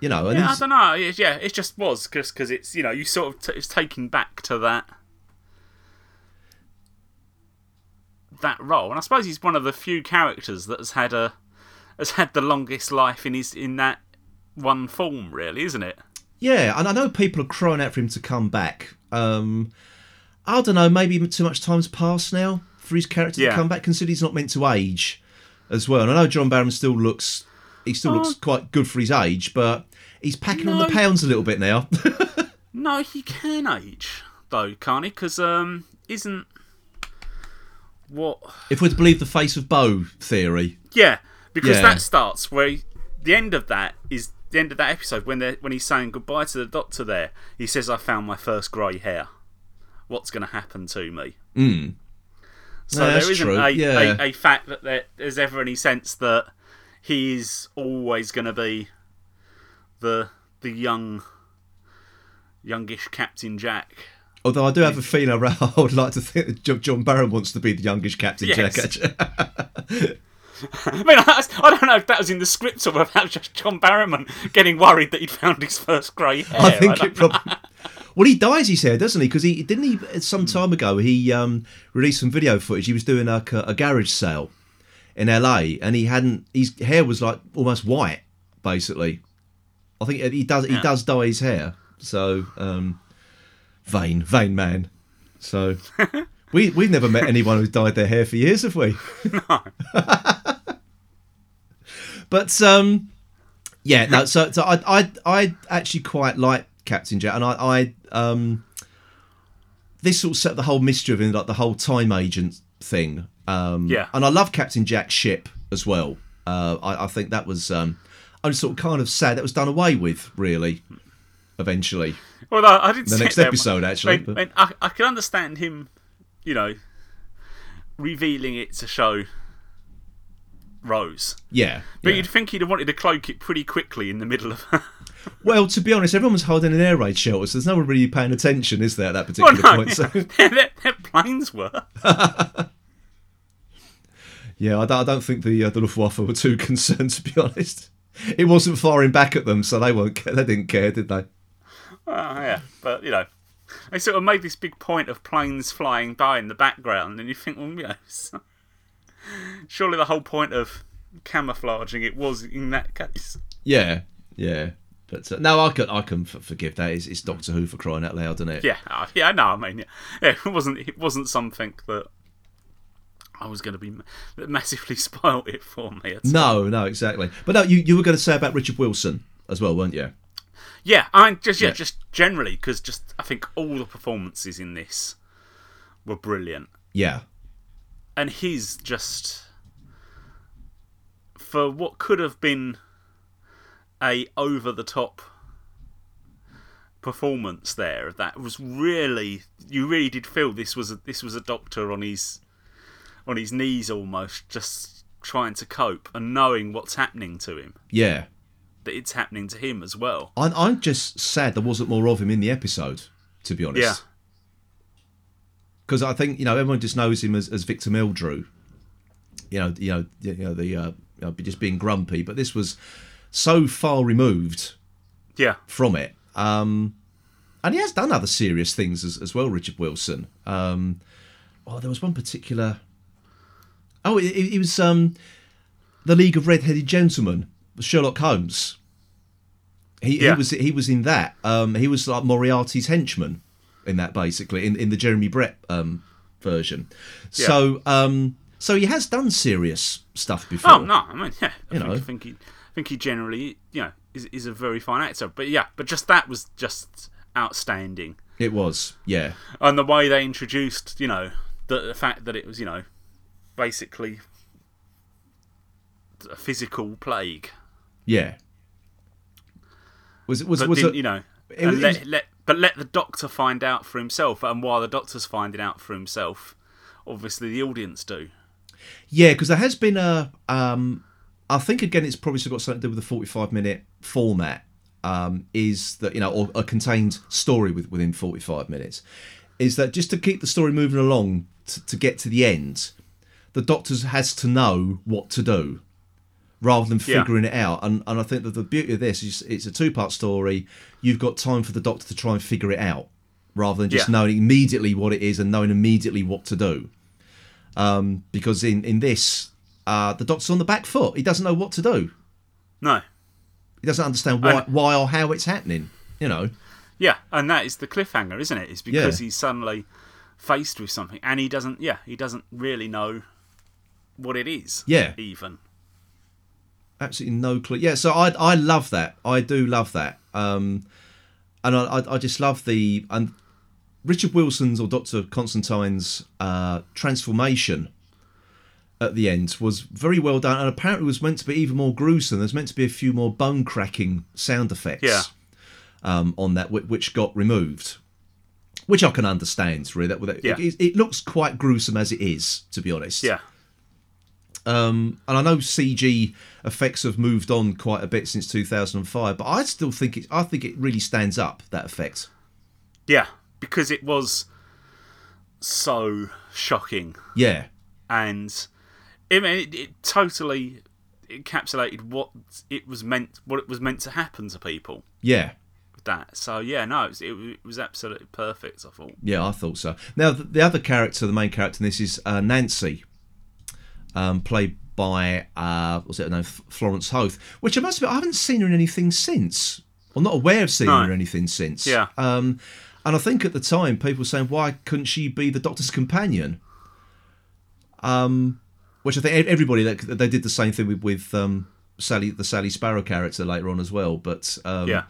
You know, and I don't know. It just was because it's, you know, you sort of it's taking back to that role, and I suppose he's one of the few characters that has had the longest life in that one form, really, isn't it? Yeah, and I know people are crying out for him to come back. I don't know, maybe too much time's passed now for his character to come back, considering he's not meant to age as well. And I know John Barrowman still looks quite good for his age, but he's packing on the pounds a little bit now. No, he can age, though, can't he? Because isn't what... If we're to believe the face of Bo theory. Yeah, because that starts where... The end of that is the end of that episode when he's saying goodbye to the doctor there. He says, I found my first grey hair. What's going to happen to me? Mm. So no, there isn't a fact that there's ever any sense that he is always going to be the youngish Captain Jack. Although I do have a feeling I would like to think that John Barron wants to be the youngish Captain Jack, actually. I mean, I don't know if that was in the script or whether that was just John Barrowman getting worried that he'd found his first grey hair. I think it probably... Well, he dyes his hair, doesn't he? Because he some time ago, he released some video footage. He was doing a garage sale in LA, and his hair was like almost white, basically. I think he does dye his hair. So, vain man. So... We've never met anyone who's dyed their hair for years, have we? No. But I actually quite like Captain Jack, and I this sort of set the whole mystery of him, like the whole time agent thing. And I love Captain Jack's ship as well. I think that was I was sort of kind of sad that was done away with, really. Eventually. Well, I didn't. The next episode, actually. I can understand him. You know, revealing it to show Rose. Yeah. But you'd think he'd have wanted to cloak it pretty quickly in the middle of her. Well, to be honest, everyone was holding an air raid shelter, so there's no one really paying attention, is there, at that particular point? Yeah. So. Their planes were. I don't think the Luftwaffe were too concerned, to be honest. It wasn't firing back at them, so they didn't care, did they? Yeah, but, you know. They sort of made this big point of planes flying by in the background, and you think, well, you know, surely the whole point of camouflaging it was in that case. Yeah, but no, I can forgive that. It's Doctor Who for crying out loud, isn't it? Yeah, no, I mean, it wasn't something that I was going to be massively spoiled it for me. No, exactly. But no, you were going to say about Richard Wilson as well, weren't you? Yeah, I mean, just generally, because I think all the performances in this were brilliant. Yeah. And his for what could have been a over-the-top performance there, that was you really did feel this was a doctor on his knees almost, just trying to cope and knowing what's happening to him. Yeah. That it's happening to him as well. I'm just sad there wasn't more of him in the episode, to be honest. Yeah. Because I think, everyone just knows him as Victor Meldrew. Just being grumpy, but this was so far removed. Yeah. From it. And he has done other serious things as well, Richard Wilson. There was one particular. Oh, it was the League of Red-Headed Gentlemen. Sherlock Holmes. He was in that. He was like Moriarty's henchman in that, basically, in the Jeremy Brett version. Yeah. So he has done serious stuff before. Oh no, I mean, yeah, I think he generally is a very fine actor. But yeah, that was just outstanding. It was, yeah. And the way they introduced, the fact that it was, basically a physical plague. Yeah. Let the doctor find out for himself, and while the doctor's finding out for himself, obviously the audience do. Yeah, because there has been a. I think again, it's probably still got something to do with the 45-minute format. Is that or a contained story within 45 minutes? Is that just to keep the story moving along to get to the end? The doctor has to know what to do, rather than figuring it out. And I think that the beauty of this is it's a two-part story. You've got time for the doctor to try and figure it out, rather than just knowing immediately what it is and knowing immediately what to do. Because in this, the doctor's on the back foot. He doesn't know what to do. No. He doesn't understand why or how it's happening, Yeah, and that is the cliffhanger, isn't it? It's because he's suddenly faced with something and he doesn't really know what it is. Yeah. Even. Absolutely no clue. Yeah, so I love that. I do love that. And I just love and Richard Wilson's or Dr. Constantine's transformation at the end was very well done, and apparently was meant to be even more gruesome. There's meant to be a few more bone-cracking sound effects on that, which got removed, which I can understand, really. It looks quite gruesome as it is, to be honest. Yeah. And I know CG effects have moved on quite a bit since 2005, but I still think it really stands up, that effect. Yeah, because it was so shocking. Yeah. And it totally encapsulated what it was meant to happen to people. Yeah. That. So yeah, no, it was absolutely perfect, I thought. Yeah, I thought so. Now the other character, the main character in this is Nancy. Played by Florence Hough, which I must admit I haven't seen her in anything since. I'm not aware of seeing her in anything since. Yeah. And I think at the time people were saying, why couldn't she be the Doctor's companion? Which I think everybody, they did the same thing with the Sally Sparrow character later on as well. But I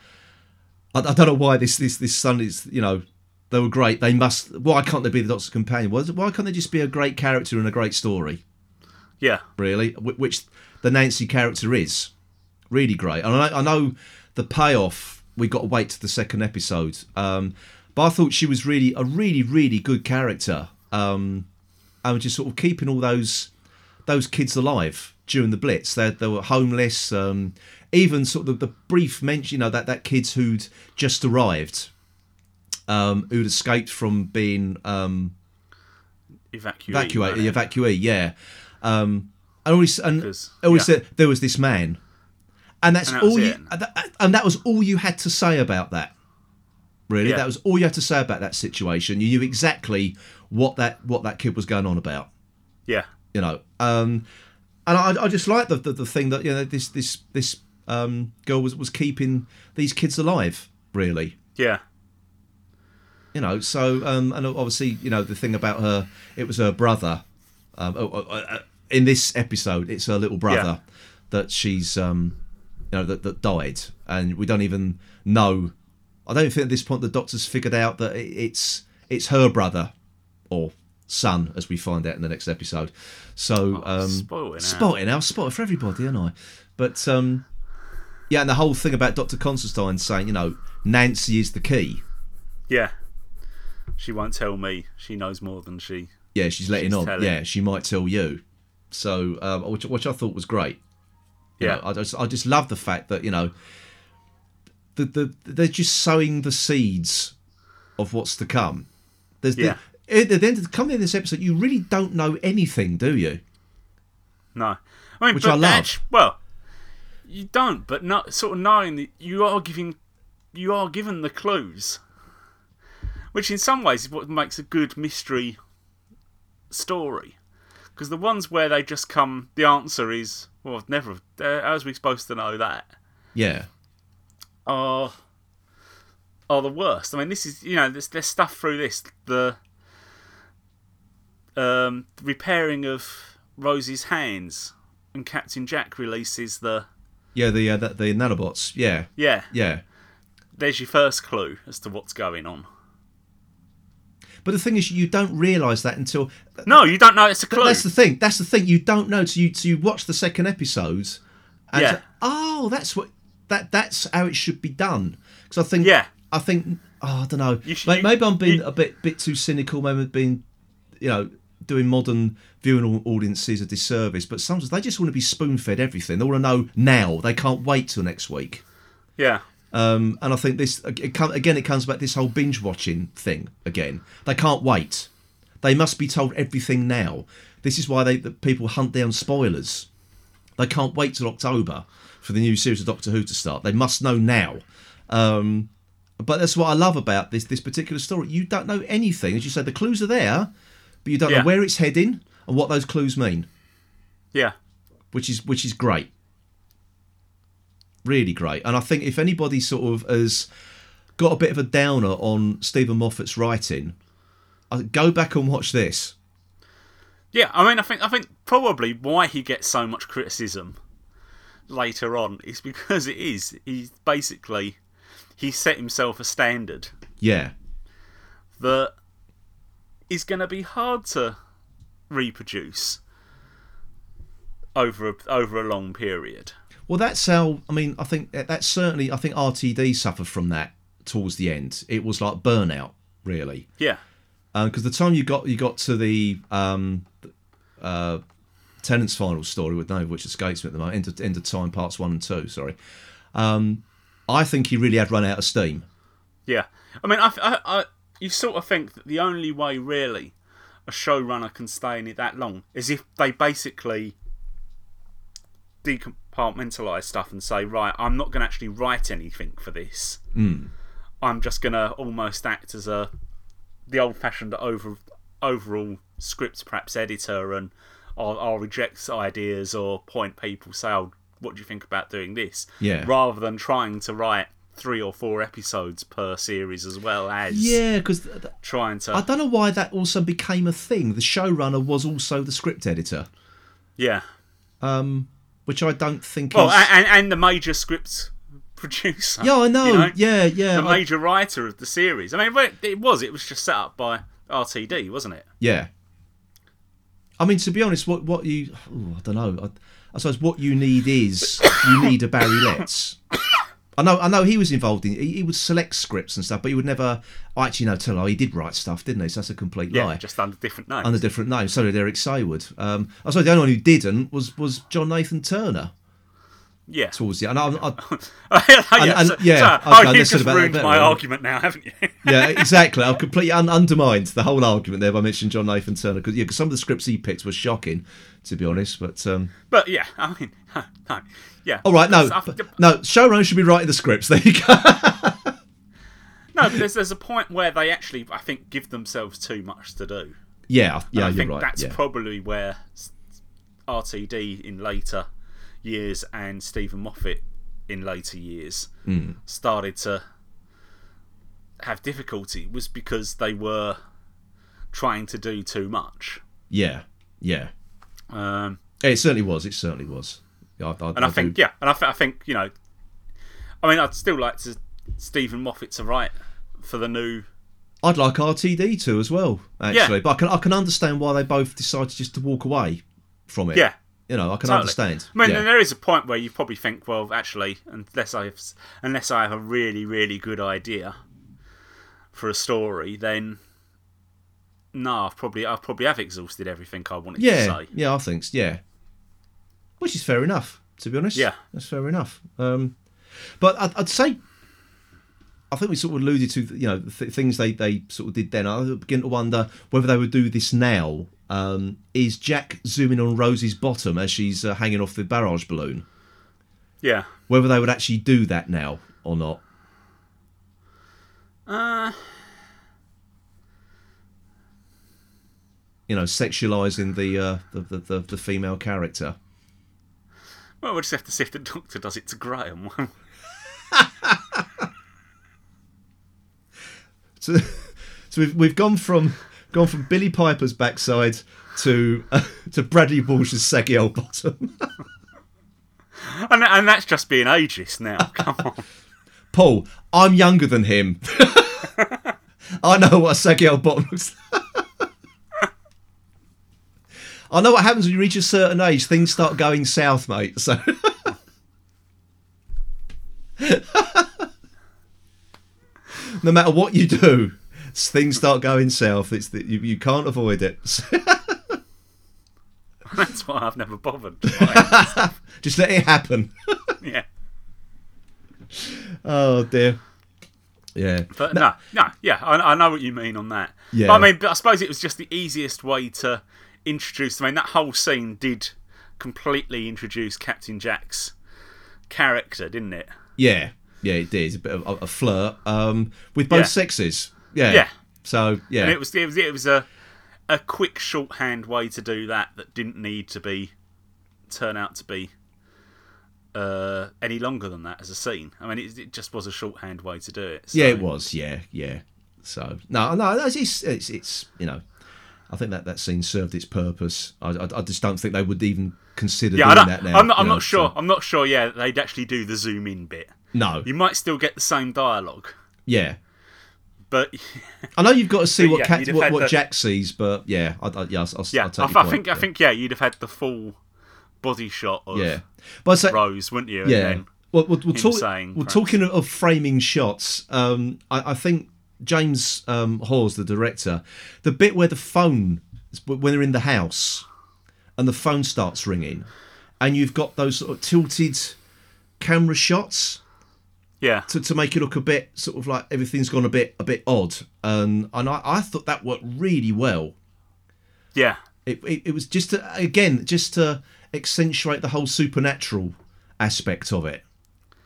don't know why this son is they were great. They must. Why can't they be the Doctor's companion? Why can't they just be a great character and a great story? Yeah, really, which the Nancy character is really great. And I know the payoff, we got to wait to the second episode, but I thought she was really a really, really good character. And just sort of keeping all those kids alive during the Blitz. They were homeless. Even sort of the brief mention, that kids who'd just arrived, who'd escaped from being evacuee, yeah. I always said there was this man, and that was all you had to say about that. Really, that was all you had to say about that situation. You knew exactly what that kid was going on about. Yeah, and I just like the thing that this girl was keeping these kids alive. Really, yeah. So and obviously the thing about her, it was her brother in this episode, it's her little brother that she's, that died, and we don't even know. I don't think at this point the Doctor's figured out that it's her brother or son, as we find out in the next episode. So spoiling for everybody, aren't I? But and the whole thing about Dr. Constantine saying, Nancy is the key. Yeah. She won't tell me. She knows more than she... Yeah, she's letting on. Telling. Yeah, she might tell you. So, which I thought was great. I just love the fact that, they're just sowing the seeds of what's to come. At the end of coming in this episode, you really don't know anything, do you? No. I mean, I love. Well, you don't, but not sort of knowing that you are given the clues, which in some ways is what makes a good mystery story, because the ones where they just come, the answer is, well, I've never. How's we supposed to know that? Yeah. Are the worst. I mean, this is there's stuff through this, the repairing of Rosie's hands, and Captain Jack releases the nanobots. Yeah. There's your first clue as to what's going on. But the thing is, you don't realise that until... No, you don't know it's a clue. That's the thing. You don't know till you watch the second episode. And yeah. That's how it should be done. Because I think... Yeah. I think... Oh, I don't know. Maybe I'm being a bit too cynical. Maybe being, doing modern viewing audiences a disservice. But sometimes they just want to be spoon-fed everything. They want to know now. They can't wait till next week. Yeah. And I think it comes back to this whole binge-watching thing again. They can't wait. They must be told everything now. This is why the people hunt down spoilers. They can't wait till October for the new series of Doctor Who to start. They must know now. But that's what I love about this particular story. You don't know anything. As you say, the clues are there, but you don't know where it's heading and what those clues mean. Yeah. Which is great. Really great. And I think if anybody sort of has got a bit of a downer on Stephen Moffat's writing, go back and watch this. Yeah, I mean, I think probably why he gets so much criticism later on is because he set himself a standard. Yeah. That is going to be hard to reproduce over a long period. Well, that's how. I mean, I think that's certainly. I think RTD suffered from that towards the end. It was like burnout, really. Yeah. Because the time you got to the Tennant's final story with none of which escapes me at the moment. End of Time parts 1 and 2. Sorry. I think he really had run out of steam. Yeah. I mean, you sort of think that the only way really a showrunner can stay in it that long is if they basically compartmentalise stuff and say, right, I'm not going to actually write anything for this. Mm. I'm just going to almost act as the old-fashioned overall script, perhaps editor, and I'll reject ideas or point people, say, oh, what do you think about doing this? Yeah. Rather than trying to write 3 or 4 episodes per series as well as... Yeah, because... Trying to... I don't know why that also became a thing. The showrunner was also the script editor. Yeah. Which I don't think is... Well, and the major script producer. Yeah, I know. Yeah. The major writer of the series. I mean, it was just set up by RTD, wasn't it? Yeah. I mean, to be honest, what you... Ooh, I don't know. I suppose what you need is... you need a Barry Letts. I know he was involved in... He would select scripts and stuff, but he would never... he did write stuff, didn't he? So that's a complete lie. Yeah, just under different names. So did Eric Saywood. I suppose the only one who didn't was John Nathan Turner. Yeah. Towards the... you've just ruined my argument now, haven't you? Yeah, exactly. I've completely undermined the whole argument there by mentioning John Nathan Turner, because some of the scripts he picked were shocking, to be honest. But yeah, I mean... No. Yeah. All right. No. Showrunner should be writing the scripts. There you go. No, but there's a point where they actually, I think, give themselves too much to do. Yeah. I think right. That's probably where RTD in later years and Stephen Moffat in later years started to have difficulty, was because they were trying to do too much. Yeah. Yeah. It certainly was. It certainly was. I think, you know, I mean, I'd still like to Stephen Moffat to write for the new. I'd like RTD to as well, actually. Yeah. But I can understand why they both decided just to walk away from it. Yeah. You know, I can understand. I mean, there is a point where you probably think, well, actually, unless I have a really, really good idea for a story, then no, I probably have exhausted everything I wanted to say. Yeah, I think so, yeah. Which is fair enough, to be honest. Yeah. That's fair enough. But I'd say, I think we sort of alluded to, you know, things they sort of did then. I begin to wonder whether they would do this now. Is Jack zooming on Rosie's bottom as she's hanging off the barrage balloon? Yeah. Whether they would actually do that now or not. You know, sexualising the female character. Well, we'll just have to see if the Doctor does it to Graham. So we've gone from Billy Piper's backside to Bradley Walsh's saggy old bottom, and that's just being ageist now. Come on, Paul, I'm younger than him. I know what a saggy old bottom looks like. I know what happens when you reach a certain age. Things start going south, mate. So. No matter what you do, things start going south. It's you can't avoid it. That's why I've never bothered. Just let it happen. Yeah. Oh dear. Yeah. But no, I know what you mean on that. Yeah. But I mean, I suppose it was just the easiest way to introduce. I mean, that whole scene did completely introduce Captain Jack's character, didn't it? Yeah. Yeah, it did. A bit of a flirt with both sexes. Yeah. Yeah. So yeah, and it was a quick shorthand way to do that didn't need to be turn out to be any longer than that as a scene. I mean, it just was a shorthand way to do it. So. Yeah, it was. Yeah, yeah. So no, it's you know, I think that scene served its purpose. I just don't think they would even consider doing that now. I'm not sure. So. I'm not sure. Yeah, they'd actually do the zoom in bit. No, you might still get the same dialogue. Yeah, but I know you've got to see what Jack sees, but I think you'd have had the full body shot of Rose, wouldn't you? Yeah. And then talking of framing shots. I think James Hawes, the director, the bit where the phone when they're in the house and the phone starts ringing, and you've got those sort of tilted camera shots. Yeah, to make it look a bit sort of like everything's gone a bit odd, and I thought that worked really well. Yeah, it was just to accentuate the whole supernatural aspect of it. I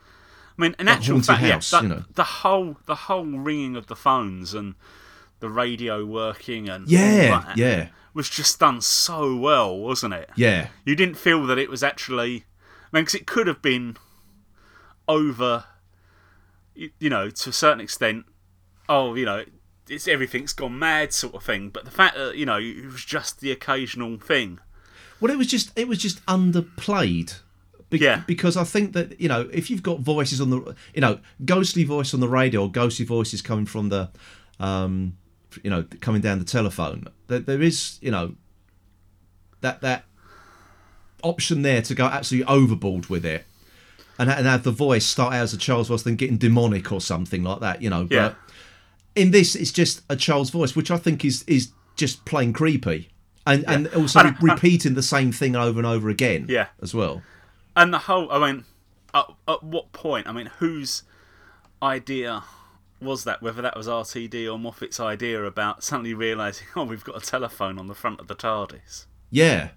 mean, in actual fact, the whole ringing of the phones and the radio working and was just done so well, wasn't it? Yeah, you didn't feel that it was actually. I mean, because it could have been over. You know, to a certain extent, you know, it's everything's gone mad sort of thing. But the fact that, you know, it was just the occasional thing. Well, it was just underplayed. Because I think that, you know, if you've got voices on the, you know, ghostly voice on the radio, or ghostly voices coming from the, you know, coming down the telephone, there is, you know, that option there to go absolutely overboard with it. And have the voice start out as a child's voice, then getting demonic or something like that, you know. Yeah. But in this, it's just a child's voice, which I think is just plain creepy, and also repeating the same thing over and over again. Yeah. As well. And the whole, I mean, at what point? I mean, whose idea was that? Whether that was RTD or Moffat's idea about suddenly realising, we've got a telephone on the front of the TARDIS. Yeah.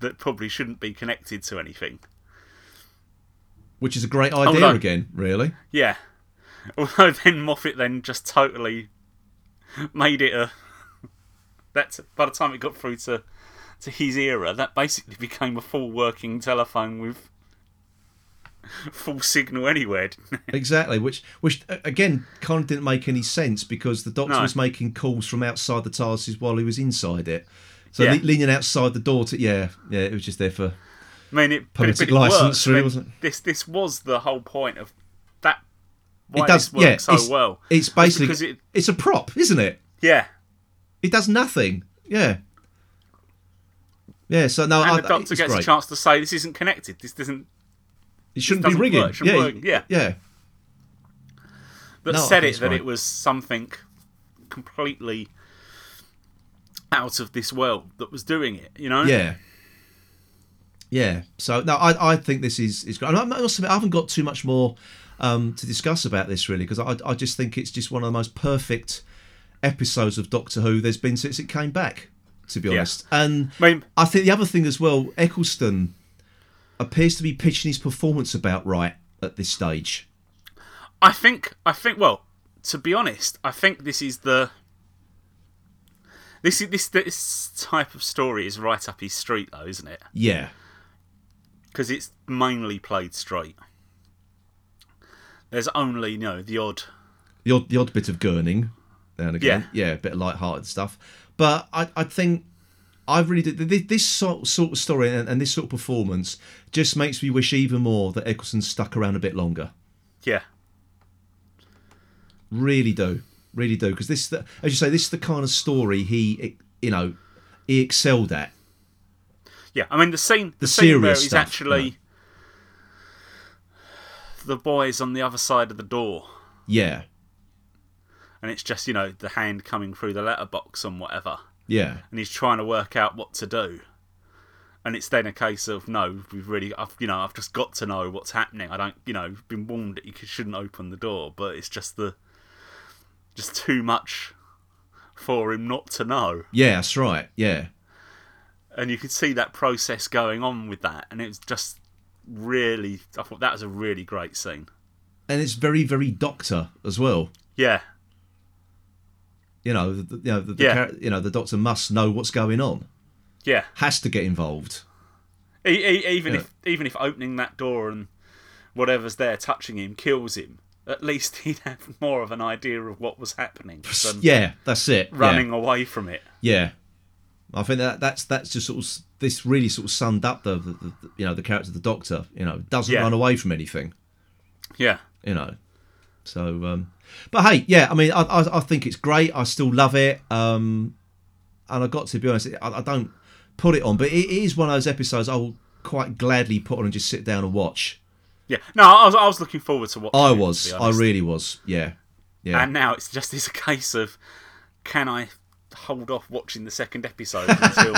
That probably shouldn't be connected to anything. Which is a great idea again, really. Yeah. Although then Moffat then just totally made it a... That's, by the time it got through to his era, that basically became a full working telephone with full signal anywhere, didn't it? Exactly, which again, kind of didn't make any sense because the Doctor was making calls from outside the TARDIS while he was inside it. So leaning outside the door to it was just there for. I mean, it politic license, really, wasn't it? This was the whole point of that. Why it does work so it's, well. It's basically it's a prop, isn't it? Yeah. It does nothing. Yeah. Yeah. So no, and the Doctor gets a chance to say this isn't connected. This doesn't. It shouldn't be rigging. Work. That no, said it that right. It was something completely out of this world that was doing it. You know. Yeah. Yeah. So no, I think this is great. And I must admit, I haven't got too much more to discuss about this really, because I just think it's just one of the most perfect episodes of Doctor Who there's been since it came back, to be honest. Yeah. And I think the other thing as well, Eccleston appears to be pitching his performance about right at this stage. I think. Well, to be honest, I think this is the. This type of story is right up his street, though, isn't it? Yeah. Because it's mainly played straight. There's only the odd bit of gurning, now and again. Yeah, a bit of light-hearted stuff. But I think I really did this sort of story and this sort of performance just makes me wish even more that Eccleston stuck around a bit longer. Yeah. Really do, because this, as you say, this is the kind of story he excelled at. Yeah, I mean the scene where he's the boy's on the other side of the door. Yeah, and it's just the hand coming through the letterbox and whatever. Yeah, and he's trying to work out what to do, and it's then a case of I've just got to know what's happening. I don't, been warned that you shouldn't open the door, but it's just Just too much for him not to know. Yeah, that's right. Yeah, and you could see that process going on with that, and it was just really. I thought that was a really great scene, and it's very, very Doctor as well. Yeah, the Doctor must know what's going on. Yeah, has to get involved. Even if opening that door and whatever's there touching him kills him. At least he'd have more of an idea of what was happening than that's it. Running away from it. Yeah, I think that's just sort of this really sort of summed up the character of the Doctor. Doesn't run away from anything. Yeah, So, but hey, yeah. I mean, I think it's great. I still love it. And I got to be honest, I don't put it on, but it is one of those episodes I will quite gladly put on and just sit down and watch. Yeah, no, I was looking forward to watching. I really was. Yeah. And now it's just a case of, can I hold off watching the second episode until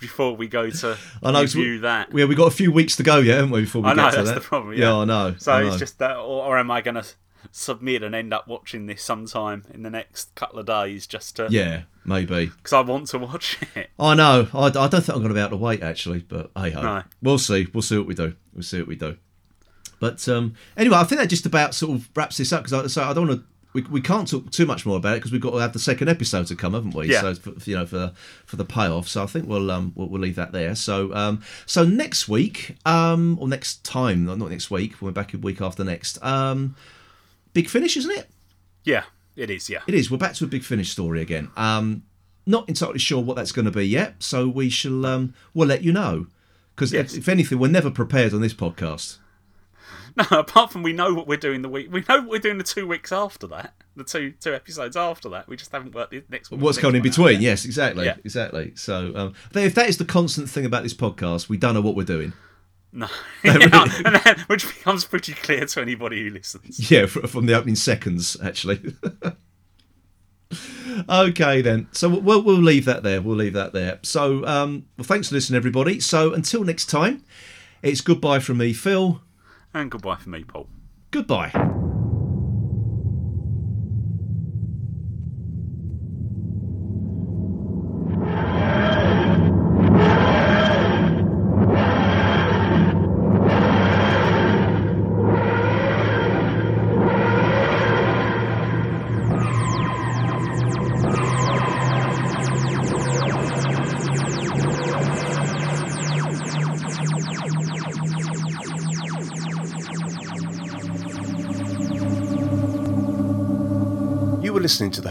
before we go to review that? Yeah, we got a few weeks to go, haven't we? Before we get to that, that's the problem. Yeah, I know. So it's just that, or am I going to submit and end up watching this sometime in the next couple of days just to? Yeah, maybe. Because I want to watch it. I know. I don't think I'm going to be able to wait actually, but hey ho, no. We'll see. We'll see what we do. But anyway, I think that just about sort of wraps this up because I don't want to. We can't talk too much more about it because we've got to have the second episode to come, haven't we? Yeah. So for the payoff. So I think we'll leave that there. So so next week or next time, not next week. We're back in week after next. Big Finish, isn't it? Yeah, it is. Yeah, it is. We're back to a Big Finish story again. Not entirely sure what that's going to be yet. So we shall we'll let you know because if anything, we're never prepared on this podcast. No, apart from we know what we're doing the week. We know what we're doing the 2 weeks after that, the two episodes after that. We just haven't worked the next one. What's going in between? Yes, exactly, exactly. So if that is the constant thing about this podcast, we don't know what we're doing. No, and then, which becomes pretty clear to anybody who listens. Yeah, from the opening seconds, actually. Okay, then. So we'll leave that there. So, well, thanks for listening, everybody. So until next time, it's goodbye from me, Phil. And goodbye for me, Paul. Goodbye. Listening to the